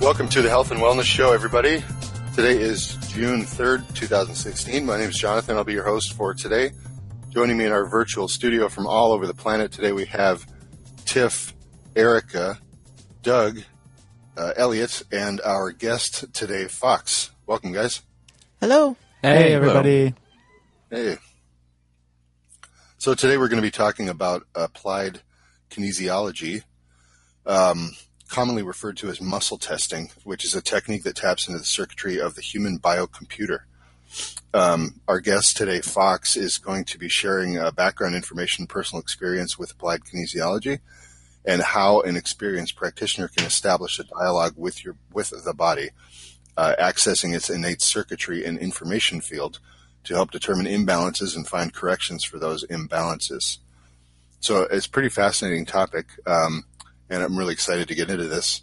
Welcome to the Health and Wellness Show, everybody. Today is June 3rd, 2016. My name is Jonathan. I'll be your host for today. Joining me in our virtual studio from all over the planet today, we have Tiff, Erica, Doug, Elliot, and our guest today, Fox. Welcome, guys. Hello. Hey, everybody. Hello. Hey. So today we're going to be talking about applied kinesiology, commonly referred to as muscle testing, which is a technique that taps into the circuitry of the human biocomputer. Our guest today, Fox, is going to be sharing background information, personal experience with applied kinesiology, and how an experienced practitioner can establish a dialogue with the body, accessing its innate circuitry and information field to help determine imbalances and find corrections for those imbalances. So it's a pretty fascinating topic, and I'm really excited to get into this.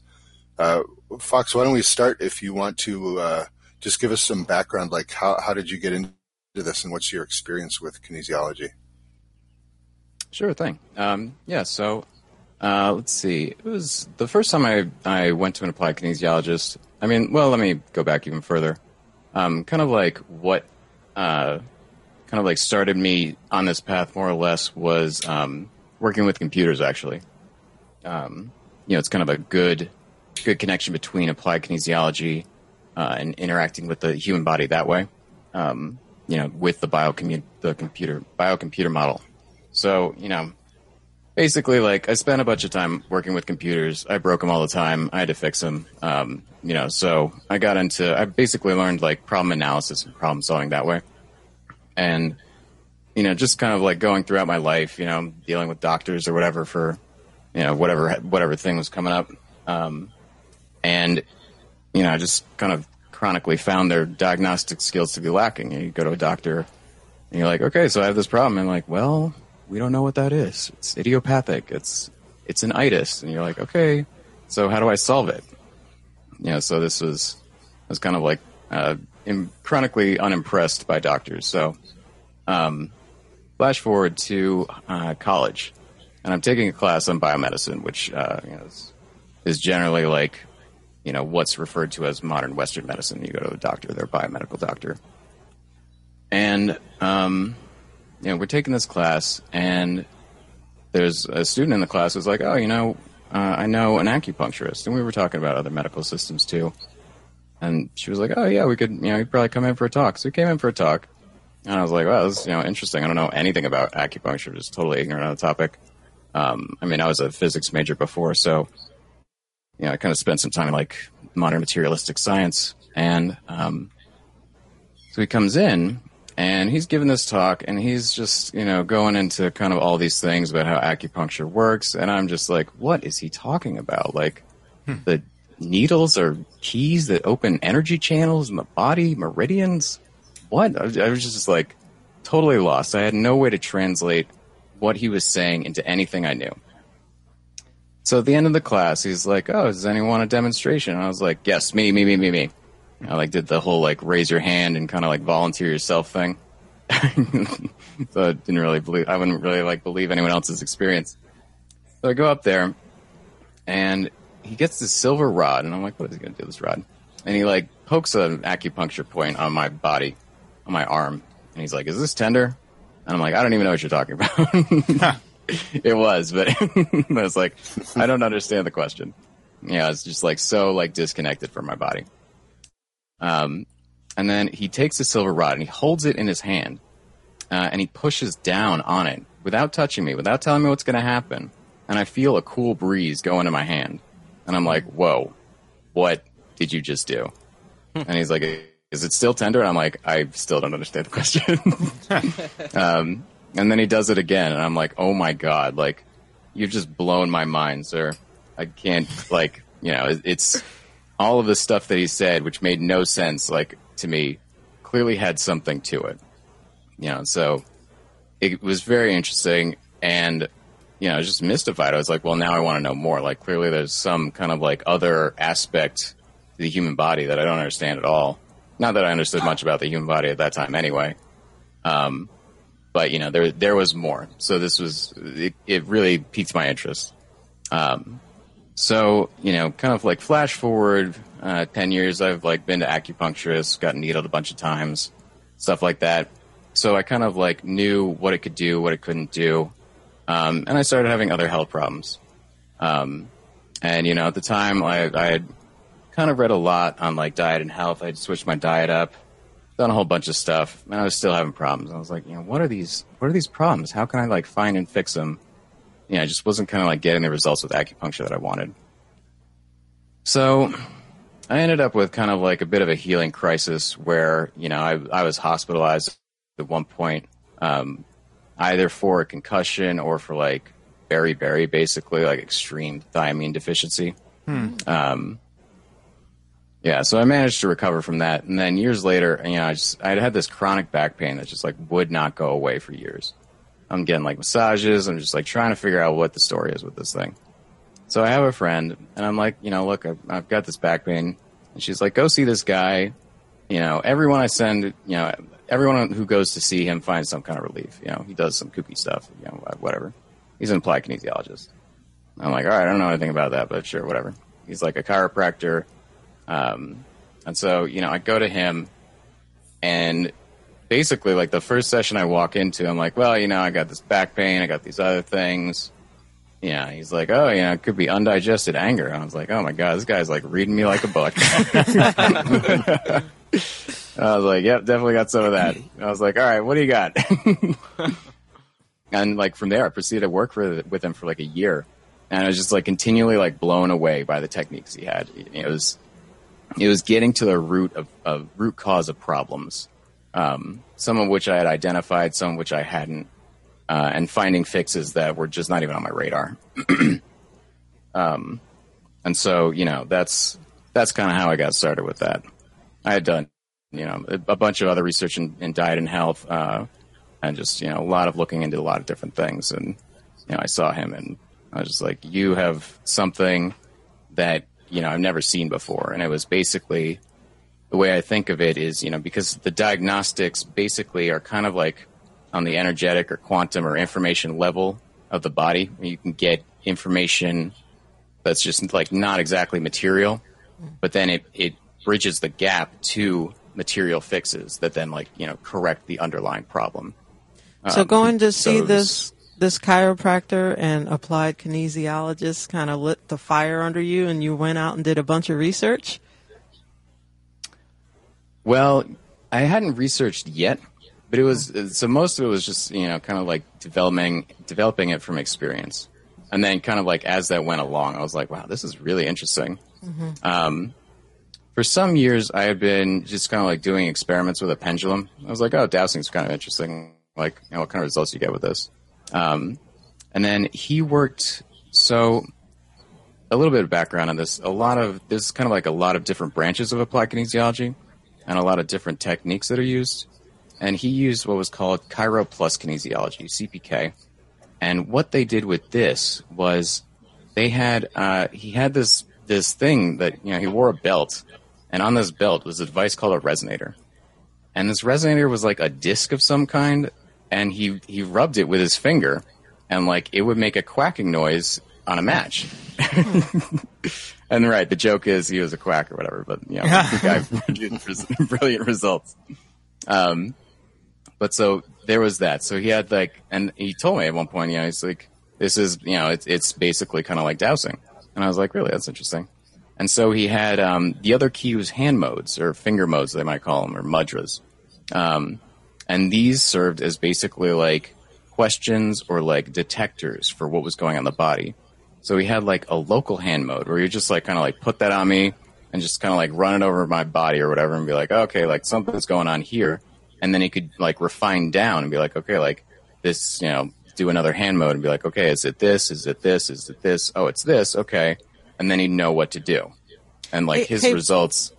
Fox, why don't we start if you want to just give us some background, like how did you get into this and what's your experience with kinesiology? Sure thing. Let's see. It was the first time I went to an applied kinesiologist. Let me go back even further. What started me on this path more or less was working with computers, actually. It's kind of a good connection between applied kinesiology and interacting with the human body that way, with the biocomputer model. So, basically, I spent a bunch of time working with computers. I broke them all the time. I had to fix them. So I basically learned problem analysis and problem solving that way. And, just kind of going throughout my life, dealing with doctors or whatever for, whatever thing was coming up. I just kind of chronically found their diagnostic skills to be lacking. You go to a doctor and you're like, okay, so I have this problem. And well, we don't know what that is. It's idiopathic. It's an itis. And you're like, okay, so how do I solve it? So this was kind of chronically unimpressed by doctors. So, flash forward to college, and I'm taking a class on biomedicine, which is generally what's referred to as modern Western medicine. You go to a doctor, they're a biomedical doctor, and we're taking this class, and there's a student in the class who's like, oh, I know an acupuncturist. And we were talking about other medical systems too. And she was like, oh yeah, we could, you'd probably come in for a talk. So we came in for a talk, and I was like, wow, this is, interesting. I don't know anything about acupuncture. Just totally ignorant on the topic. I was a physics major before, so, I kind of spent some time in modern materialistic science. And, so he comes in, and he's giving this talk, and he's just, going into kind of all these things about how acupuncture works. And I'm just like, what is he talking about? The needles are keys that open energy channels in the body, meridians? What? I was just totally lost. I had no way to translate what he was saying into anything I knew. So at the end of the class, he's like, oh, does anyone want a demonstration? And I was like, yes, me. I did the whole raise your hand and kind of volunteer yourself thing. So I didn't really believe, I wouldn't really believe anyone else's experience. So I go up there, and he gets this silver rod, and I'm like, what is he going to do with this rod? And he pokes an acupuncture point on my body, on my arm, and he's like, is this tender? And I'm like, I don't even know what you're talking about. It was, but I was like, I don't understand the question. It's just so disconnected from my body. And then he takes the silver rod and he holds it in his hand, and he pushes down on it without touching me, without telling me what's going to happen. And I feel a cool breeze go into my hand, and I'm like, whoa, what did you just do? And he's like, is it still tender? And I'm like, I still don't understand the question. And then he does it again, and I'm like, oh my God, you've just blown my mind, sir. I can't, it's... all of the stuff that he said, which made no sense, to me, clearly had something to it. So it was very interesting, and, I was just mystified. I was like, well, now I want to know more. Clearly there's some kind of, other aspect to the human body that I don't understand at all. Not that I understood much about the human body at that time anyway. But, there was more. So this was, it really piqued my interest. So, you know, kind of like flash forward 10 years, I've like been to acupuncturists, gotten needled a bunch of times, stuff like that. So I kind of like knew what it could do, what it couldn't do. And I started having other health problems. And, you know, at the time I had kind of read a lot on like diet and health. I'd switched my diet up, done a whole bunch of stuff, and I was still having problems. I was like, you know, what are these problems? How can I like find and fix them? You know, I just wasn't kind of like getting the results with acupuncture that I wanted. So I ended up with kind of like a bit of a healing crisis where, you know, I was hospitalized at one point, either for a concussion or for like beriberi, basically like extreme thiamine deficiency. Yeah, so I managed to recover from that. And then years later, you know, I'd had this chronic back pain that just like would not go away for years. I'm getting like massages. I'm just like trying to figure out what the story is with this thing. So I have a friend and I'm like, you know, look, I've got this back pain. And she's like, go see this guy. You know, everyone I send, you know, everyone who goes to see him finds some kind of relief. You know, he does some kooky stuff, you know, whatever. He's an applied kinesiologist. I'm like, all right, I don't know anything about that, but sure, whatever. He's like a chiropractor. And so, you know, I go to him and basically like the first session I walk into, I'm like, well, you know, I got this back pain. I got these other things. Yeah, he's like, oh, yeah, it could be undigested anger. I was like, oh, my God, this guy's, like, reading me like a book. I was like, yep, definitely got some of that. I was like, all right, what do you got? And, like, from there, I proceeded to work with him for, like, a year. And I was just, like, continually, like, blown away by the techniques he had. It was getting to the root cause of problems, some of which I had identified, some of which I hadn't. And finding fixes that were just not even on my radar. And so, you know, that's kind of how I got started with that. I had done, you know, a bunch of other research in diet and health, and just, you know, a lot of looking into a lot of different things. And, you know, I saw him and I was just like, you have something that, you know, I've never seen before. And it was basically the way I think of it is, you know, because the diagnostics basically are kind of like, on the energetic or quantum or information level of the body, you can get information that's just like not exactly material, but then it bridges the gap to material fixes that then like, you know, correct the underlying problem. So going to see this chiropractor and applied kinesiologist kind of lit the fire under you and you went out and did a bunch of research? Well, I hadn't researched yet. But it was, so most of it was just, you know, kind of like developing it from experience. And then kind of like as that went along, I was like, wow, this is really interesting. Mm-hmm. For some years, I had been just kind of like doing experiments with a pendulum. I was like, oh, dowsing's kind of interesting. Like, you know, what kind of results you get with this? And then he worked, so a little bit of background on this. There's kind of like a lot of different branches of applied kinesiology and a lot of different techniques that are used. And he used what was called Chiro plus kinesiology, CPK. And what they did with this was they had, he had this thing that, you know, he wore a belt. And on this belt was a device called a resonator. And this resonator was like a disc of some kind. And he rubbed it with his finger. And like it would make a quacking noise on a match. And right, the joke is he was a quack or whatever. But, you know, the guy brilliant results. But so there was that. So he had like, and he told me at one point, you know, he's like, this is, you know, it's basically kind of like dowsing. And I was like, really? That's interesting. And so he had, the other key was hand modes or finger modes, they might call them, or mudras. And these served as basically like questions or like detectors for what was going on in the body. So he had like a local hand mode where you're just like, kind of like put that on me and just kind of like run it over my body or whatever and be like, okay, like something's going on here. And then he could like refine down and be like, okay, like this, you know, do another hand mode and be like, okay, is it this? Is it this? Is it this? Oh, it's this. Okay. And then he'd know what to do. And like his results.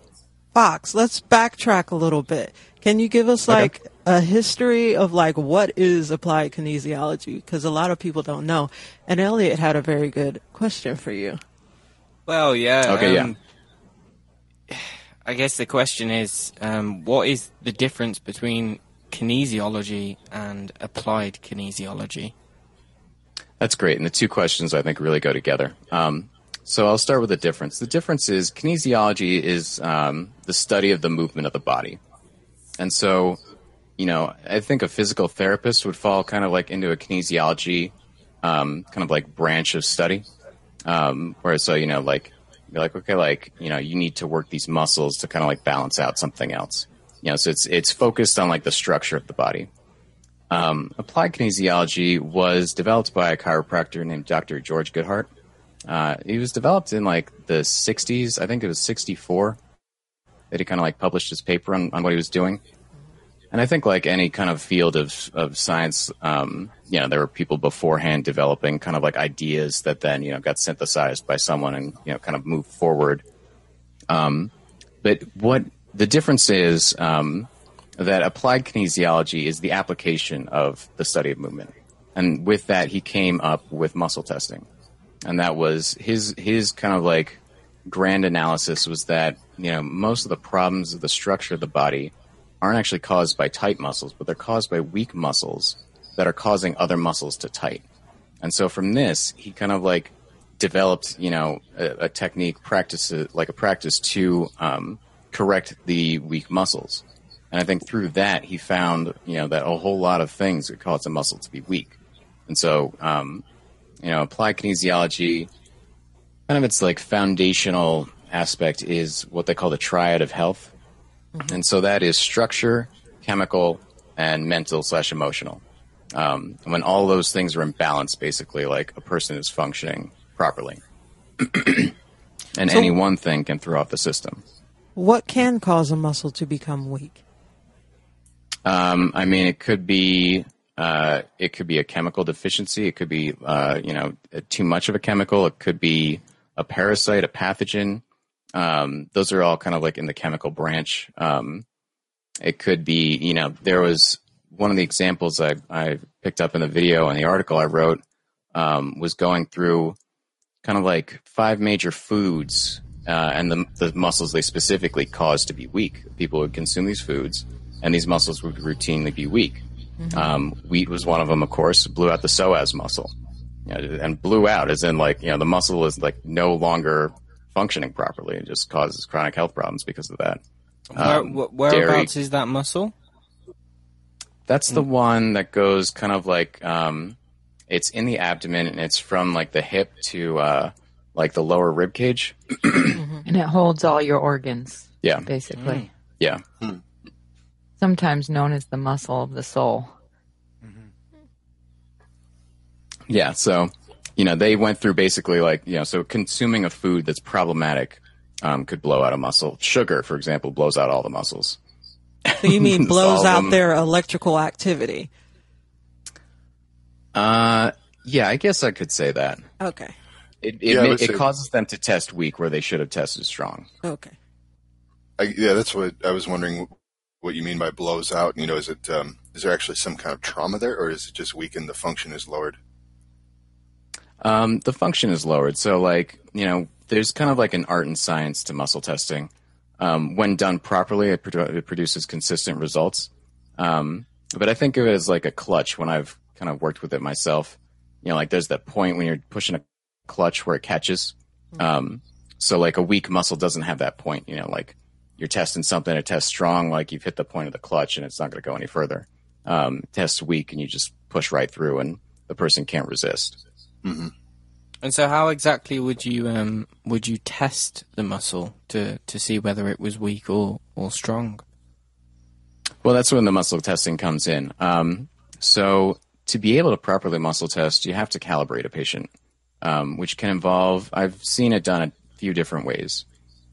Fox, let's backtrack a little bit. Can you give us like a history of like what is applied kinesiology? Because a lot of people don't know. And Elliot had a very good question for you. Well, yeah. Okay, yeah. I guess the question is, what is the difference between kinesiology and applied kinesiology? That's great. And the two questions I think really go together. So I'll start with the difference. The difference is kinesiology is the study of the movement of the body. And so, you know, I think a physical therapist would fall kind of like into a kinesiology kind of like branch of study. Where you need to work these muscles to kind of like balance out something else. You know, so it's focused on like the structure of the body. Applied kinesiology was developed by a chiropractor named Dr. George Goodhart. It was developed in like the 60s. I think it was 64 that he kind of like published his paper on what he was doing. And I think like any kind of field of science, you know, there were people beforehand developing kind of like ideas that then, you know, got synthesized by someone and, you know, kind of moved forward. But what the difference is, that applied kinesiology is the application of the study of movement. And with that, he came up with muscle testing. And that was his kind of like grand analysis was that, you know, most of the problems of the structure of the body aren't actually caused by tight muscles, but they're caused by weak muscles that are causing other muscles to tight. And so from this, he kind of like developed, you know, a technique practice to correct the weak muscles. And I think through that, he found, you know, that a whole lot of things would cause a muscle to be weak. And so, you know, applied kinesiology, kind of its like foundational aspect is what they call the triad of health. Mm-hmm. And so that is structure, chemical, and mental/emotional. And when all those things are in balance, basically, like a person is functioning properly. And so any one thing can throw off the system. What can cause a muscle to become weak? I mean, it could be a chemical deficiency. It could be, you know, too much of a chemical. It could be a parasite, a pathogen. Those are all kind of like in the chemical branch. It could be, you know, there was one of the examples I picked up in the video and the article I wrote, was going through kind of like 5 major foods, and the muscles they specifically cause to be weak. People would consume these foods and these muscles would routinely be weak. Mm-hmm. Wheat was one of them, of course, blew out the psoas muscle, you know, and blew out as in like, you know, the muscle is like no longer functioning properly and just causes chronic health problems because of that. Whereabouts is that muscle? That's the one that goes kind of like, it's in the abdomen and it's from like the hip to, like the lower rib cage. And it holds all your organs. Yeah. Basically. Mm. Yeah. Mm. Sometimes known as the muscle of the soul. Mm-hmm. Yeah. So, you know, they went through basically like, you know, so consuming a food that's problematic could blow out a muscle. Sugar, for example, blows out all the muscles. So you mean blows out their electrical activity? Yeah, I guess I could say that. Okay. It causes them to test weak where they should have tested strong. Okay. Yeah, that's what I was wondering what you mean by blows out. You know, is it is there actually some kind of trauma there, or is it just weakened, the function is lowered? The function is lowered. So, like, you know, there's kind of like an art and science to muscle testing. When done properly, it produces consistent results. But I think of it as like a clutch when I've kind of worked with it myself. You know, like there's that point when you're pushing a clutch where it catches. So like a weak muscle doesn't have that point, you know, like you're testing something, it tests strong, like you've hit the point of the clutch and it's not going to go any further. It tests weak and you just push right through and the person can't resist. Mm-hmm. And so how exactly would you test the muscle to see whether it was weak or strong? Well, that's when the muscle testing comes in. So to be able to properly muscle test, you have to calibrate a patient. Which can involve, I've seen it done a few different ways.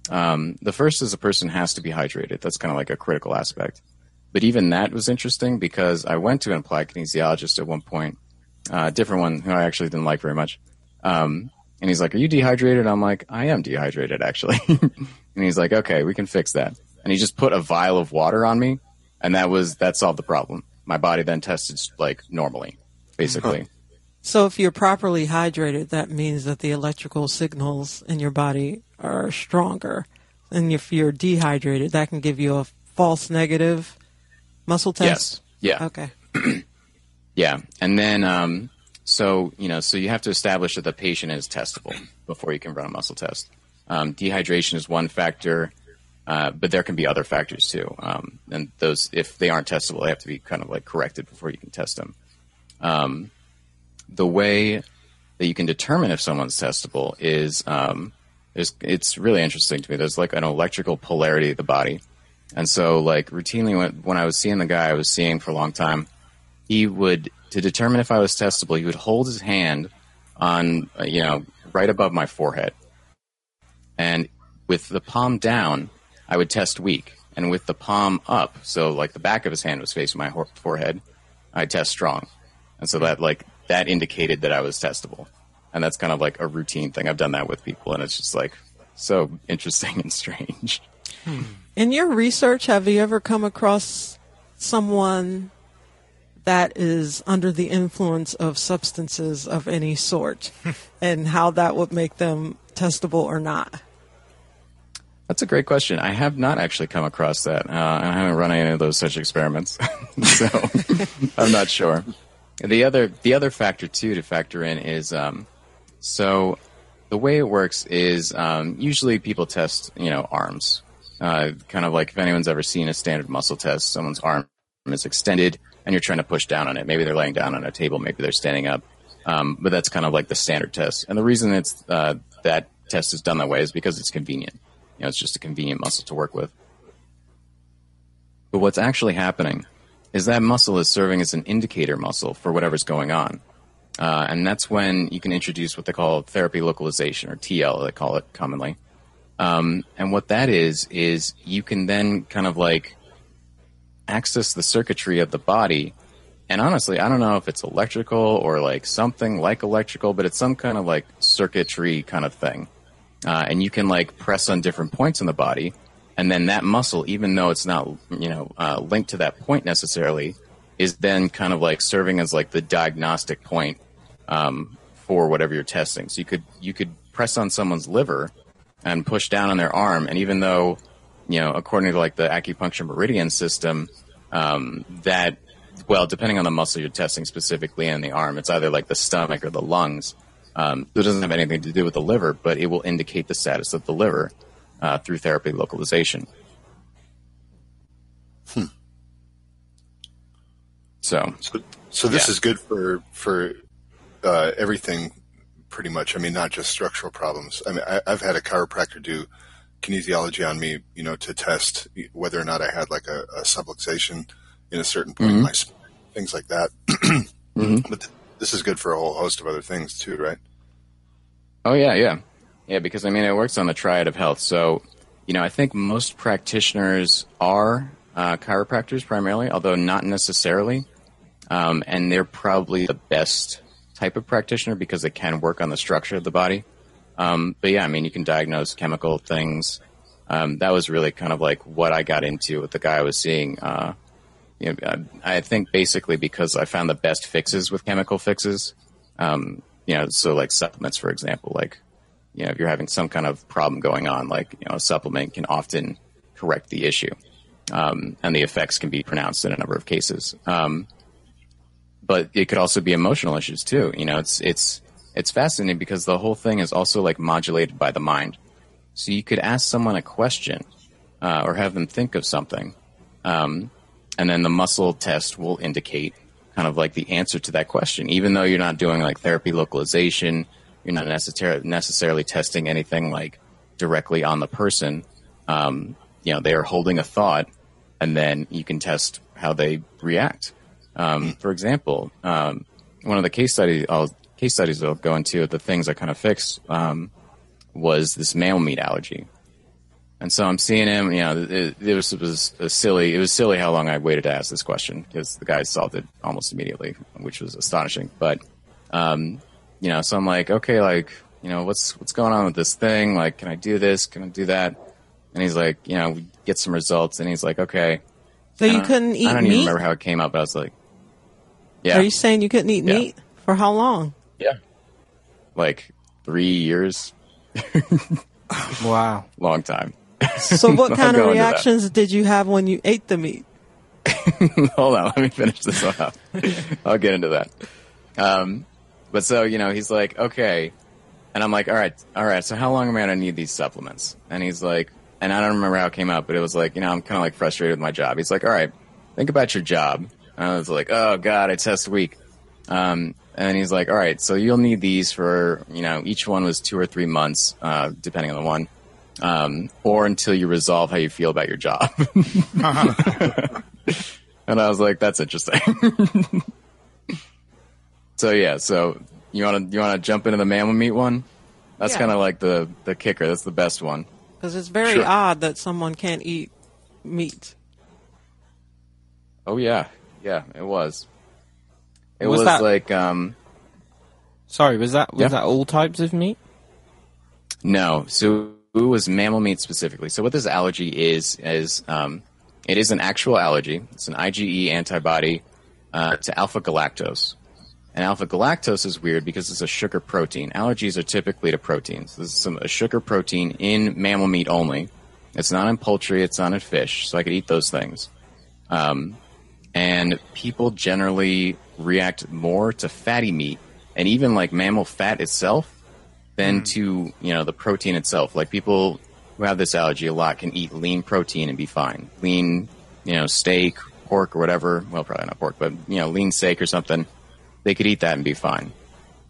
The first is a person has to be hydrated. That's kind of like a critical aspect. But even that was interesting because I went to an applied kinesiologist at one point, a different one who I actually didn't like very much. And he's like, "Are you dehydrated?" I'm like, "I am dehydrated, actually." And he's like, "Okay, we can fix that." And he just put a vial of water on me, and that solved the problem. My body then tested like normally, basically. Huh. So if you're properly hydrated, that means that the electrical signals in your body are stronger. And if you're dehydrated, that can give you a false negative muscle test? Yes. Yeah. Okay. Yeah. And then So, you know, so you have to establish that the patient is testable before you can run a muscle test. Dehydration is one factor, but there can be other factors too. And those, if they aren't testable, they have to be kind of like corrected before you can test them. The way that you can determine if someone's testable is, it's really interesting to me. There's like an electrical polarity of the body. And so like routinely when I was seeing the guy I was seeing for a long time, he would, to determine if I was testable, he would hold his hand on, you know, right above my forehead. And with the palm down, I would test weak. And with the palm up, so like the back of his hand was facing my forehead, I'd test strong. And so that like, that indicated that I was testable. And that's kind of like a routine thing. I've done that with people, and it's just like so interesting and strange. In your research, have you ever come across someone that is under the influence of substances of any sort and how that would make them testable or not? That's a great question. I have not actually come across that. I haven't run any of those such experiments, so I'm not sure. The other factor too to factor in is, so the way it works is, usually people test, you know, arms, kind of like if anyone's ever seen a standard muscle test, someone's arm is extended and you're trying to push down on it. Maybe they're laying down on a table, maybe they're standing up. But that's kind of like the standard test. And the reason it's, that test is done that way is because it's convenient. You know, it's just a convenient muscle to work with. But what's actually happening is that muscle is serving as an indicator muscle for whatever's going on. And that's when you can introduce what they call therapy localization, or TL, they call it commonly. And what that is you can then kind of like access the circuitry of the body. And honestly, I don't know if it's electrical or like something like electrical, but it's some kind of like circuitry kind of thing. And you can like press on different points in the body. And then that muscle, even though it's not, you know, linked to that point necessarily, is then kind of like serving as like the diagnostic point for whatever you're testing. So you could press on someone's liver and push down on their arm, and even though, you know, according to like the acupuncture meridian system, that, well, depending on the muscle you're testing specifically in the arm, it's either like the stomach or the lungs. So it doesn't have anything to do with the liver, but it will indicate the status of the liver. Through therapy localization. So this is good for everything pretty much. I mean, not just structural problems. I mean, I've had a chiropractor do kinesiology on me, you know, to test whether or not I had like a subluxation in a certain point in my spine, things like that. But this is good for a whole host of other things too, right? Oh yeah. Yeah. Yeah, because, I mean, it works on the triad of health. So, you know, I think most practitioners are chiropractors primarily, although not necessarily. And they're probably the best type of practitioner because they can work on the structure of the body. But, yeah, I mean, you can diagnose chemical things. That was really kind of like what I got into with the guy I was seeing. You know, I think basically because I found the best fixes with chemical fixes. You know, so like supplements, for example, like, you know, if you're having some kind of problem going on, like, you know, a supplement can often correct the issue. And the effects can be pronounced in a number of cases. But it could also be emotional issues too. You know, it's fascinating because the whole thing is also like modulated by the mind. So you could ask someone a question, or have them think of something. And then the muscle test will indicate kind of like the answer to that question, even though you're not doing like therapy localization. You're not necessarily testing anything like directly on the person. You know, they are holding a thought, and then you can test how they react. For example, one of the case studies I'll go into, the things I kind of fixed, was this male meat allergy. And so I'm seeing him. You know, it was silly how long I waited to ask this question because the guy solved it almost immediately, which was astonishing. But you know, so I'm like, okay, like, you know, what's going on with this thing? Like, can I do this? Can I do that? And he's like, you know, we get some results. And he's like, okay. So you couldn't eat meat? I don't even remember how it came up, but I was like, yeah. Are you saying you couldn't eat meat? For how long? Yeah. Like 3 years. Wow. Long time. So what kind of reactions did you have when you ate the meat? Hold on. Let me finish this one up. I'll get into that. But so, you know, he's like, okay. And I'm like, all right, so how long am I going to need these supplements? And he's like, and I don't remember how it came up, but it was like, you know, I'm kind of like frustrated with my job. He's like, all right, think about your job. And I was like, oh, God, I test week. And he's like, all right, so you'll need these for, you know, each one was 2 or 3 months, depending on the one, or until you resolve how you feel about your job. And I was like, that's interesting. So, yeah, so you want to jump into the mammal meat one? That's kind of like the kicker. That's the best one. Because it's very odd that someone can't eat meat. Oh, yeah. Yeah, it was. It was that, like, Sorry, was that all types of meat? No, so it was mammal meat specifically. So what this allergy is it is an actual allergy. It's an IgE antibody to alpha-galactose. And alpha-galactose is weird because it's a sugar protein. Allergies are typically to proteins. This is a sugar protein in mammal meat only. It's not in poultry. It's not in fish. So I could eat those things. And people generally react more to fatty meat and even like mammal fat itself than to, you know, the protein itself. Like people who have this allergy a lot can eat lean protein and be fine. Lean, you know, steak, pork or whatever. Well, probably not pork, but, you know, lean steak or something. They could eat that and be fine.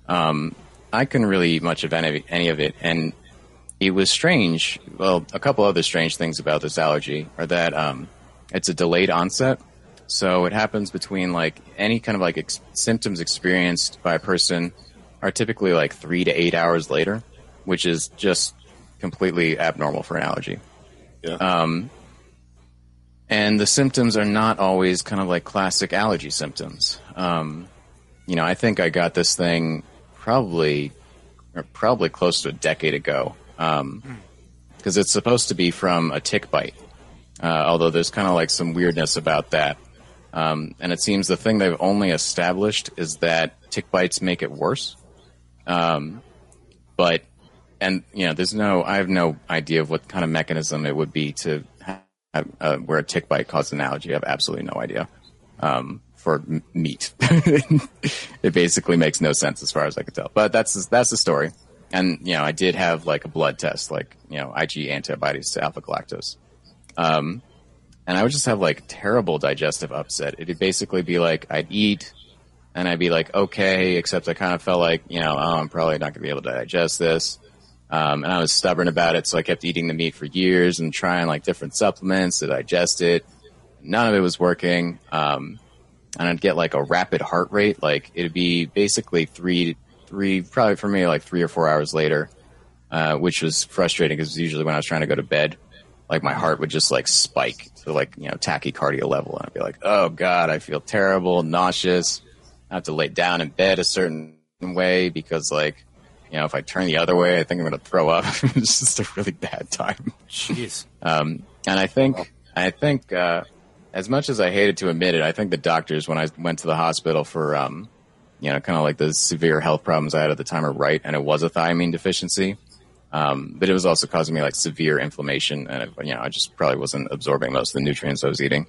I couldn't really eat much of any of it. And it was strange. Well, a couple other strange things about this allergy are that it's a delayed onset. So it happens between like any kind of like symptoms experienced by a person are typically like 3 to 8 hours later, which is just completely abnormal for an allergy. Yeah. And the symptoms are not always kind of like classic allergy symptoms. You know, I think I got this thing probably close to a decade ago, because it's supposed to be from a tick bite. Although there's kind of like some weirdness about that. And it seems the thing they've only established is that tick bites make it worse. But, and, you know, I have no idea of what kind of mechanism it would be to have, where a tick bite caused an allergy. I have absolutely no idea. For meat. It basically makes no sense as far as I can tell. But that's the story. And, you know, I did have like a blood test, like, you know, IgE antibodies to alpha-galactose. And I would just have like terrible digestive upset. It'd basically be like, I'd eat and I'd be like, okay, except I kind of felt like, you know, oh, I'm probably not gonna be able to digest this. And I was stubborn about it. So I kept eating the meat for years and trying like different supplements to digest it. None of it was working. And I'd get like a rapid heart rate. Like it'd be basically probably for me, like 3 or 4 hours later, which was frustrating because usually when I was trying to go to bed, like my heart would just like spike to like, you know, tachycardia level. And I'd be like, oh God, I feel terrible, nauseous. I have to lay down in bed a certain way because like, you know, if I turn the other way, I think I'm going to throw up. It's just a really bad time. Jeez. And I think, as much as I hated to admit it, I think the doctors, when I went to the hospital for, you know, kind of like the severe health problems I had at the time are right. And it was a thiamine deficiency. But it was also causing me like severe inflammation and, you know, I just probably wasn't absorbing most of the nutrients I was eating.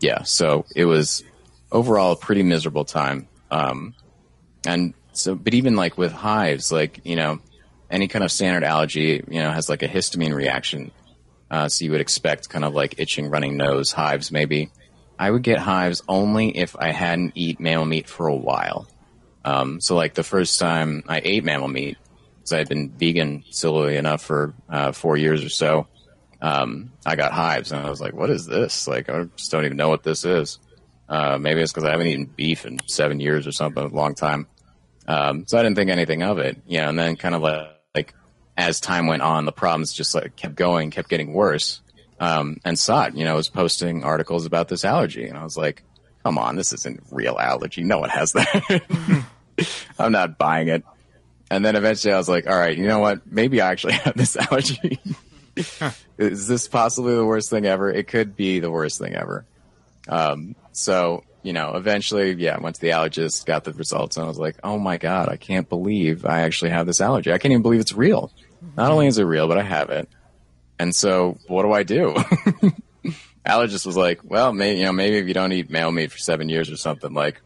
Yeah. So it was overall a pretty miserable time. And so, but even like with hives, like, you know, any kind of standard allergy, you know, has like a histamine reaction. So you would expect kind of like itching, running nose, hives maybe. I would get hives only if I hadn't eaten mammal meat for a while. So like the first time I ate mammal meat, because I had been vegan silly enough for 4 years or so, I got hives and I was like, what is this? Like, I just don't even know what this is. Maybe it's because I haven't eaten beef in 7 years or something, a long time. So I didn't think anything of it, you know, and then kind of like as time went on, the problems just like kept going, kept getting worse. And SOT, you know, was posting articles about this allergy. And I was like, come on, this isn't real allergy. No one has that. I'm not buying it. And then eventually I was like, all right, you know what? Maybe I actually have this allergy. Is this possibly the worst thing ever? It could be the worst thing ever. So, you know, eventually, yeah, I went to the allergist, got the results, and I was like, oh my God, I can't believe I actually have this allergy. I can't even believe it's real. Not only is it real, but I have it. And so what do I do? Allergist was like, well, maybe if you don't eat mammal meat for 7 years or something, like,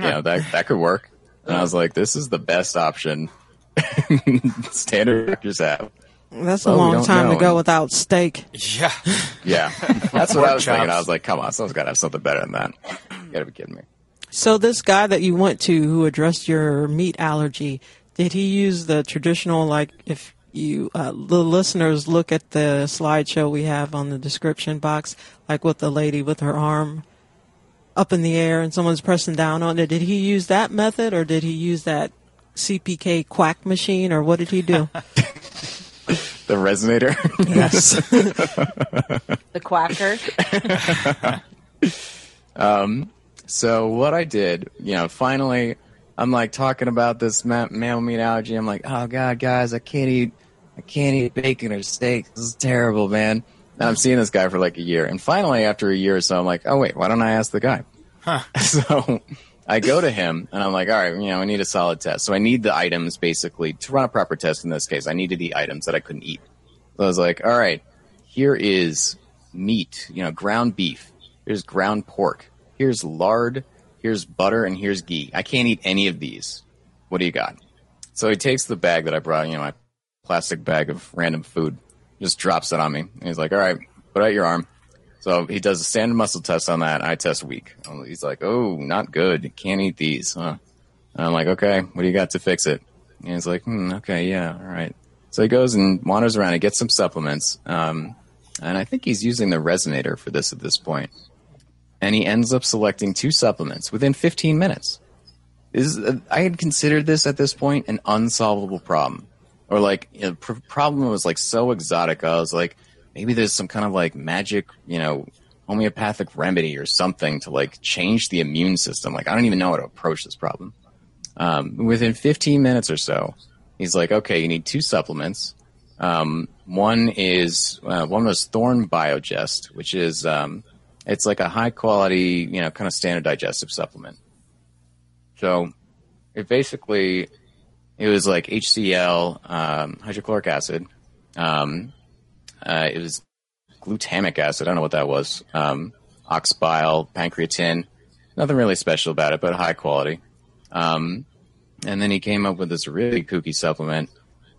you know, that could work. And I was like, this is the best option standard doctors have. That's a long time to go without steak. Yeah. Yeah. That's what I was thinking. I was like, come on, someone's got to have something better than that. You got to be kidding me. So this guy that you went to who addressed your meat allergy, did he use the traditional, like, if you, the listeners look at the slideshow we have on the description box, like with the lady with her arm up in the air and someone's pressing down on it, did he use that method or did he use that CPK quack machine or what did he do? The resonator? Yes. The quacker? So what I did, you know, finally, I'm like talking about this mammal meat allergy. I'm like, oh God, guys, I can't eat bacon or steak. This is terrible, man. And I'm seeing this guy for like a year. And finally, after a year or so, I'm like, oh wait, why don't I ask the guy? Huh. So I go to him and I'm like, all right, you know, I need a solid test. So I need the items basically to run a proper test in this case. I needed the items that I couldn't eat. So I was like, all right, here is meat, you know, ground beef. Here's ground pork. Here's lard. Here's butter. And here's ghee. I can't eat any of these. What do you got? So he takes the bag that I brought, you know, my plastic bag of random food, just drops it on me. And he's like, all right, put out your arm. So he does a standard muscle test on that. I test weak. He's like, oh, not good. Can't eat these. Huh? And I'm like, okay, what do you got to fix it? And he's like, okay, yeah, all right. So he goes and wanders around. He gets some supplements. And I think he's using the resonator for this at this point. And he ends up selecting two supplements within 15 minutes. I had considered this at this point an unsolvable problem. Or like a problem that was like so exotic. I was like, maybe there's some kind of like magic, you know, homeopathic remedy or something to like change the immune system. Like, I don't even know how to approach this problem. Within 15 minutes or so, he's like, okay, you need two supplements. One was Thorne BioGest, which is, it's like a high quality, you know, kind of standard digestive supplement. So it was like HCl, hydrochloric acid, it was glutamic acid. I don't know what that was. Ox bile, pancreatin. Nothing really special about it, but high quality. And then he came up with this really kooky supplement,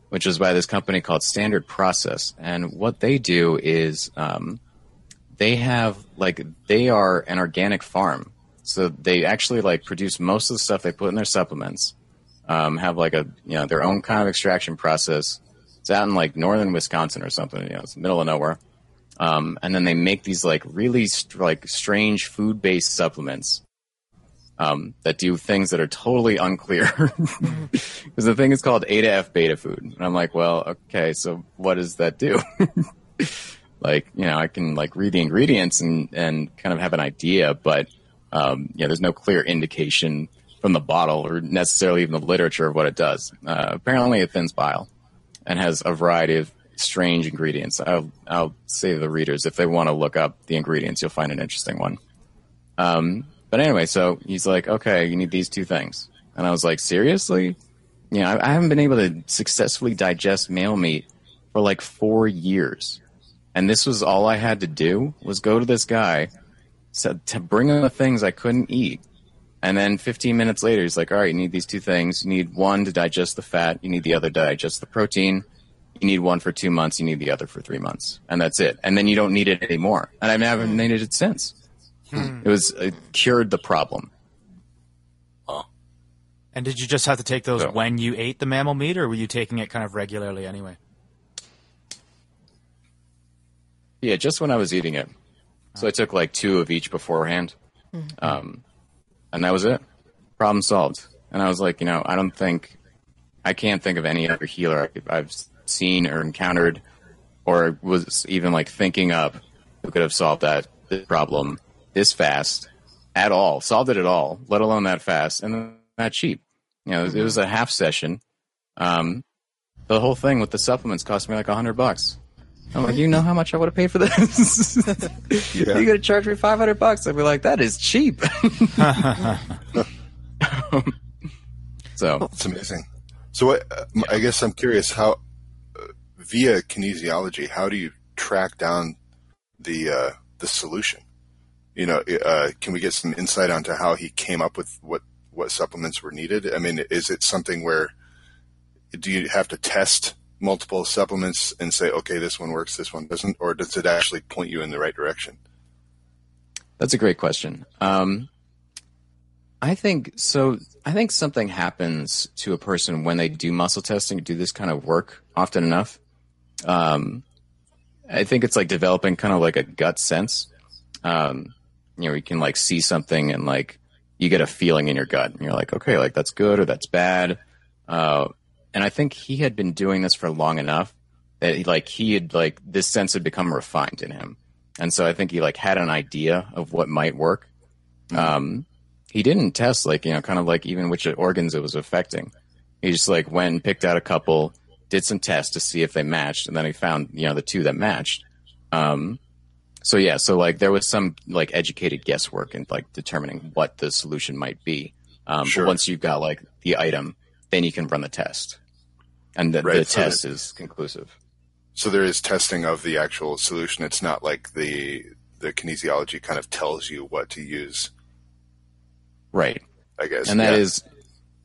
which was by this company called Standard Process. And what they do is they are an organic farm. So they actually like produce most of the stuff they put in their supplements, have like a, you know, their own kind of extraction process. It's out in like northern Wisconsin or something, you know, it's the middle of nowhere. And then they make these like really strange food-based supplements that do things that are totally unclear. Because the thing is called A to F beta food. And I'm like, well, okay, so what does that do? Like, you know, I can like read the ingredients and kind of have an idea, but yeah, there's no clear indication from the bottle or necessarily even the literature of what it does. Apparently it thins bile. And has a variety of strange ingredients. I'll say to the readers, if they want to look up the ingredients, you'll find an interesting one. But anyway, so he's like, okay, you need these two things. And I was like, seriously? You know, I haven't been able to successfully digest male meat for like 4 years. And this was all I had to do was go to this guy, said to bring him the things I couldn't eat. And then 15 minutes later, he's like, all right, you need these two things. You need one to digest the fat. You need the other to digest the protein. You need one for 2 months. You need the other for 3 months. And that's it. And then you don't need it anymore. And I haven't needed it since. It cured the problem. Oh. And did you just have to take those when you ate the mammal meat, or were you taking it kind of regularly anyway? Yeah, just when I was eating it. So I took like two of each beforehand. And that was it. Problem solved. And I was like, you know, I can't think of any other healer I've seen or encountered or was even like thinking up who could have solved that problem this fast at all, solved it at all, let alone that fast and that cheap. You know, it was a half session. The whole thing with the supplements cost me like $100. I'm like, you know how much I would have paid for this? Yeah. You're going to charge me $500. I'd be like, that is cheap. It's amazing. So I guess I'm curious how, via kinesiology, how do you track down the solution? You know, can we get some insight onto how he came up with what what supplements were needed? I mean, is it something where do you have to test multiple supplements and say, okay, this one works, this one doesn't, or does it actually point you in the right direction? That's a great question. I think something happens to a person when they do muscle testing, do this kind of work often enough. I think it's like developing kind of like a gut sense. You can like see something and like you get a feeling in your gut and you're like, okay, like that's good or that's bad. And I think he had been doing this for long enough that he had this sense had become refined in him. And so I think he had an idea of what might work. He didn't test even which organs it was affecting. He just went and picked out a couple, did some tests to see if they matched. And then he found, the two that matched. So there was some educated guesswork in determining what the solution might be. Sure. But once you've got the item, then you can run the test, and the test is conclusive. So there is testing of the actual solution. It's not like the kinesiology kind of tells you what to use, right? I guess, and that is,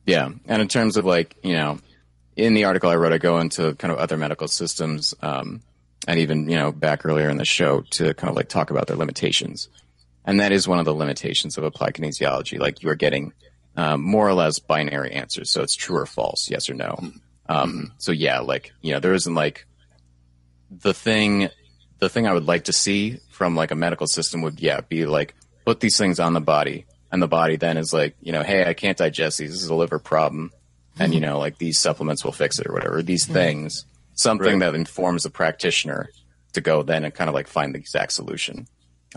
yeah. And in terms of in the article I wrote, I go into kind of other medical systems, and even back earlier in the show to kind of talk about their limitations, and that is one of the limitations of applied kinesiology. You are getting more or less binary answers. So it's true or false, yes or no. There isn't the thing I would like to see from a medical system would, be put these things on the body and the body then is hey, I can't digest these. This is a liver problem. And these supplements will fix it or whatever, these things, something that informs the practitioner to go then and kind of find the exact solution.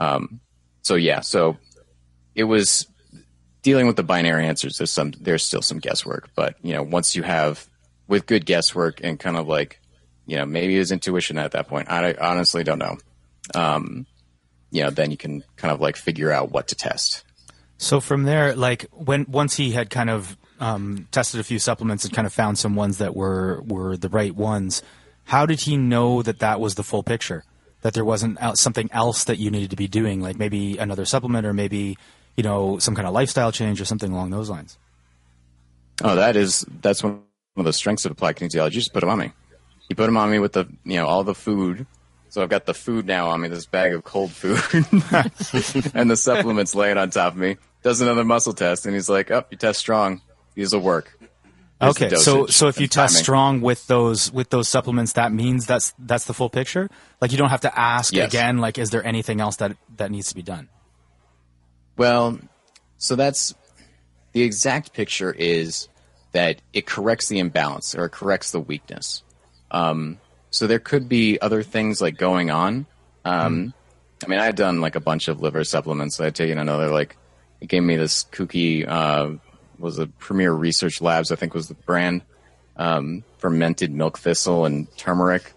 So it was, dealing with the binary answers, there's still some guesswork, but once you have with good guesswork and kind of maybe his intuition at that point, I honestly don't know. Then you can kind of figure out what to test. So from there, once he had kind of tested a few supplements and kind of found some ones that were the right ones, how did he know that was the full picture? That there wasn't something else that you needed to be doing, like maybe another supplement or maybe, some kind of lifestyle change or something along those lines? Oh, that's one of the strengths of applied kinesiology. Just put them on me. You put them on me with the, all the food. So I've got the food now on me, this bag of cold food and the supplements laying on top of me. Does another muscle test. And he's like, oh, you test strong. These will work. Here's okay. So if you test strong with those supplements, that means that's the full picture. You don't have to ask again, is there anything else that needs to be done? Well, so that's the exact picture is that it corrects the imbalance or it corrects the weakness. So there could be other things going on. I mean, I had done a bunch of liver supplements. I had taken another, it gave me this kooky, was a Premier Research Labs, I think was the brand, fermented milk thistle and turmeric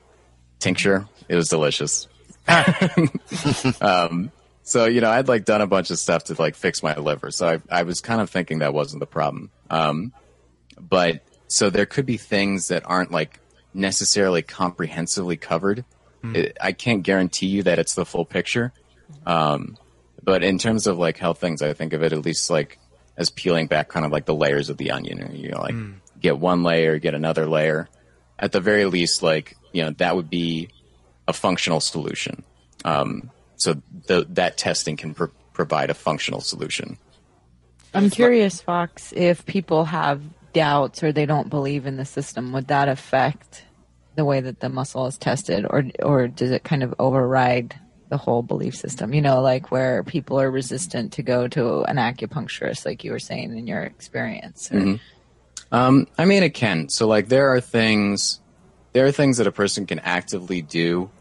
tincture. It was delicious. So, I'd done a bunch of stuff to fix my liver. So I was kind of thinking that wasn't the problem. But so there could be things that aren't necessarily comprehensively covered. I can't guarantee you that it's the full picture. But in terms of health things, I think of it at least as peeling back kind of the layers of the onion. And get one layer, get another layer. At the very least, that would be a functional solution. So that testing can provide a functional solution. I'm curious, Fox, if people have doubts or they don't believe in the system, would that affect the way that the muscle is tested, or does it kind of override the whole belief system? Where people are resistant to go to an acupuncturist, like you were saying in your experience. Or... Mm-hmm. I mean, it can. So, there are things that a person can actively do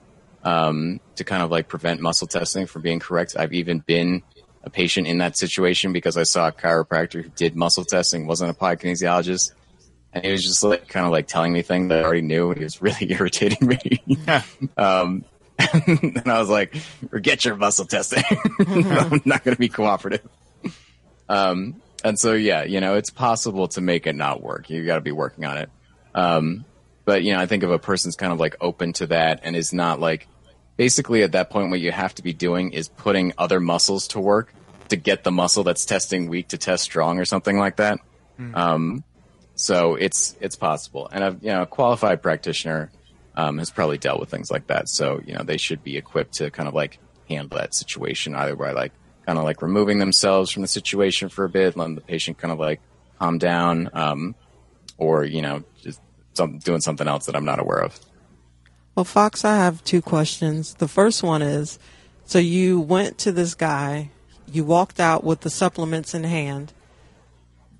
to kind of prevent muscle testing from being correct. I've even been a patient in that situation because I saw a chiropractor who did muscle testing, wasn't a applied kinesiologist. And he was just telling me things that I already knew. And he was really irritating me. Yeah. And I was like, forget your muscle testing. I'm not going to be cooperative. And so, it's possible to make it not work. You got to be working on it. But, I think if a person's kind of open to that and is not basically at that point what you have to be doing is putting other muscles to work to get the muscle that's testing weak to test strong or something like that. Mm. So it's possible. And a qualified practitioner has probably dealt with things like that. So, they should be equipped to kind of like handle that situation either by like kind of like removing themselves from the situation for a bit, letting the patient kind of like calm down, or, just doing something else that I'm not aware of. Well, Fox, I have two questions. The first one is, so you went to this guy, you walked out with the supplements in hand.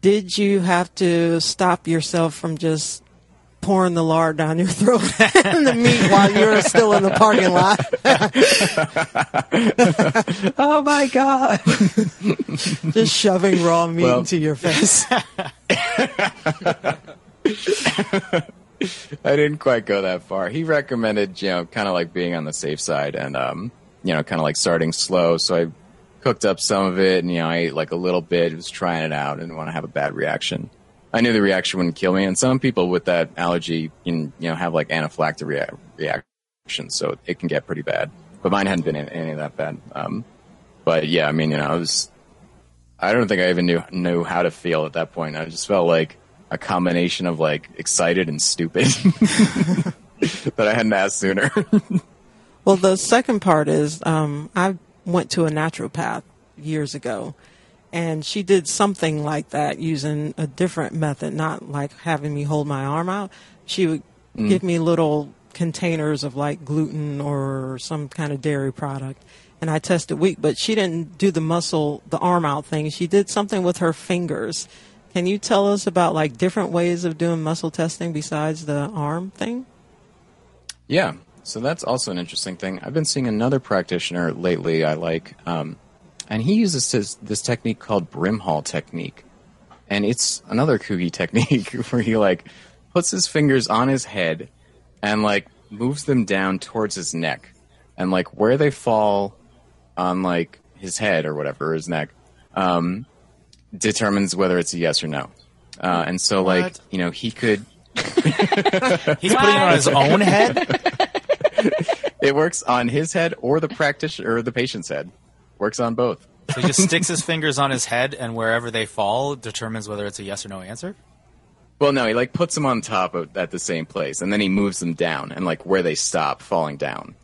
Did you have to stop yourself from just pouring the lard down your throat and the meat while you're still in the parking lot? Oh, my God. Just shoving raw meat into your face. I didn't quite go that far. He recommended, kind of like being on the safe side and, kind of like starting slow. So I cooked up some of it and, I ate like a little bit, was trying it out and didn't want to have a bad reaction. I knew the reaction wouldn't kill me. And some people with that allergy can, have like anaphylactic reactions. So it can get pretty bad, but mine hadn't been any of that bad. But yeah, I mean, I don't think I even knew how to feel at that point. I just felt like a combination of like excited and stupid that I hadn't asked sooner. Well, the second part is, I went to a naturopath years ago, and she did something like that using a different method, not like having me hold my arm out. She would give me little containers of like gluten or some kind of dairy product, and I tested weak, but she didn't do the arm out thing. She did something with her fingers. Can you tell us about like different ways of doing muscle testing besides the arm thing? Yeah. So that's also an interesting thing. I've been seeing another practitioner lately I like, and he uses this technique called Brimhall technique. And it's another kooky technique where he like puts his fingers on his head and like moves them down towards his neck, and like where they fall on like his head or whatever, his neck, determines whether it's a yes or no. And so what? Like, he could... He's putting it on his own head? It works on his head or the practitioner or the patient's head. Works on both. So he just sticks his fingers on his head, and wherever they fall determines whether it's a yes or no answer? Well, no, he like puts them on top at the same place, and then he moves them down, and like where they stop falling down.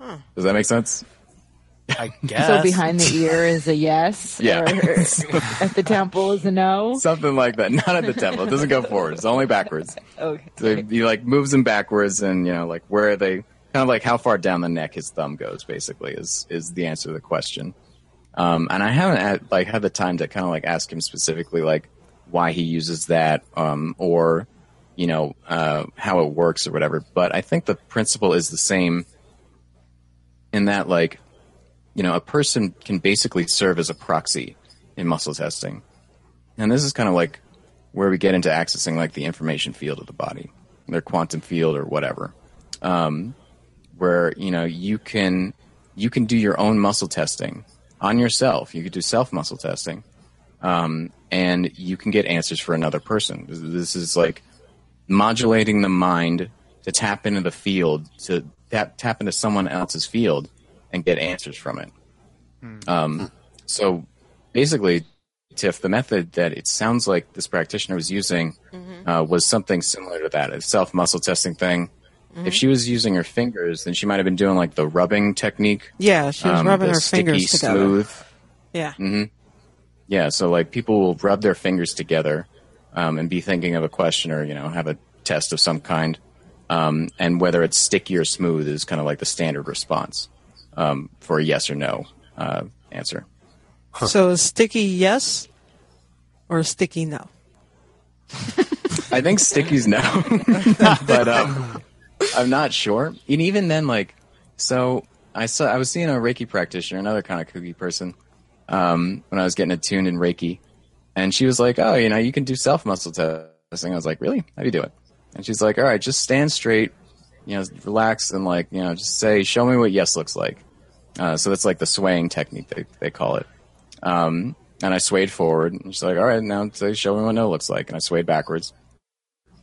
Huh. Does that make sense? I guess. So behind the ear is a yes, yeah. Or at the temple is a no? Something like that. Not at the temple. It doesn't go forward. It's only backwards. Okay. So he like moves them backwards, and like where they kind of like how far down the neck his thumb goes basically is the answer to the question. And I haven't had the time to kind of like ask him specifically like why he uses that, or how it works or whatever. But I think the principle is the same in that like, a person can basically serve as a proxy in muscle testing. And this is kind of like where we get into accessing like the information field of the body, their quantum field or whatever, where, you can do your own muscle testing on yourself. You could do self-muscle testing, and you can get answers for another person. This is like modulating the mind to tap into the field, to tap into someone else's field and get answers from it. So basically, Tiff, the method that it sounds like this practitioner was using was something similar to that, a self-muscle testing thing. Mm-hmm. If she was using her fingers, then she might have been doing like the rubbing technique. Yeah, she was rubbing her fingers together. Smooth. Yeah. Mm-hmm. Yeah, so like people will rub their fingers together and be thinking of a question or, have a test of some kind. And whether it's sticky or smooth is kind of like the standard response. For a yes or no answer. Huh. So a sticky yes or a sticky no? I think sticky's no. But I'm not sure. And even then, like, so I was seeing a Reiki practitioner, another kind of kooky person, when I was getting attuned in Reiki. And she was like, oh, you can do self-muscle testing. I was like, really? How do you do it? And she's like, all right, just stand straight, relax and like, just say, show me what yes looks like. So that's like the swaying technique they call it. And I swayed forward and she's like, all right, now say, show me what no looks like. And I swayed backwards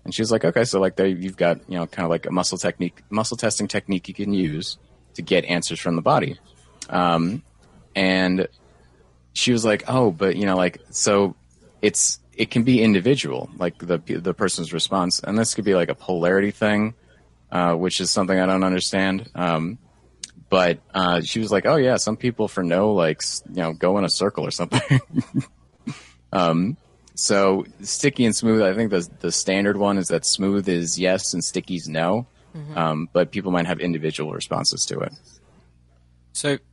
and she was like, okay, so like there you've got, kind of like a muscle testing technique you can use to get answers from the body. And she was like, oh, but you know, like, so it's, it can be individual, like the person's response. And this could be like a polarity thing, which is something I don't understand. But she was like, oh yeah, some people for no, like, you know, go in a circle or something. So sticky and smooth, I think the standard one is that smooth is yes and sticky's no. Mm-hmm. But people might have individual responses to it.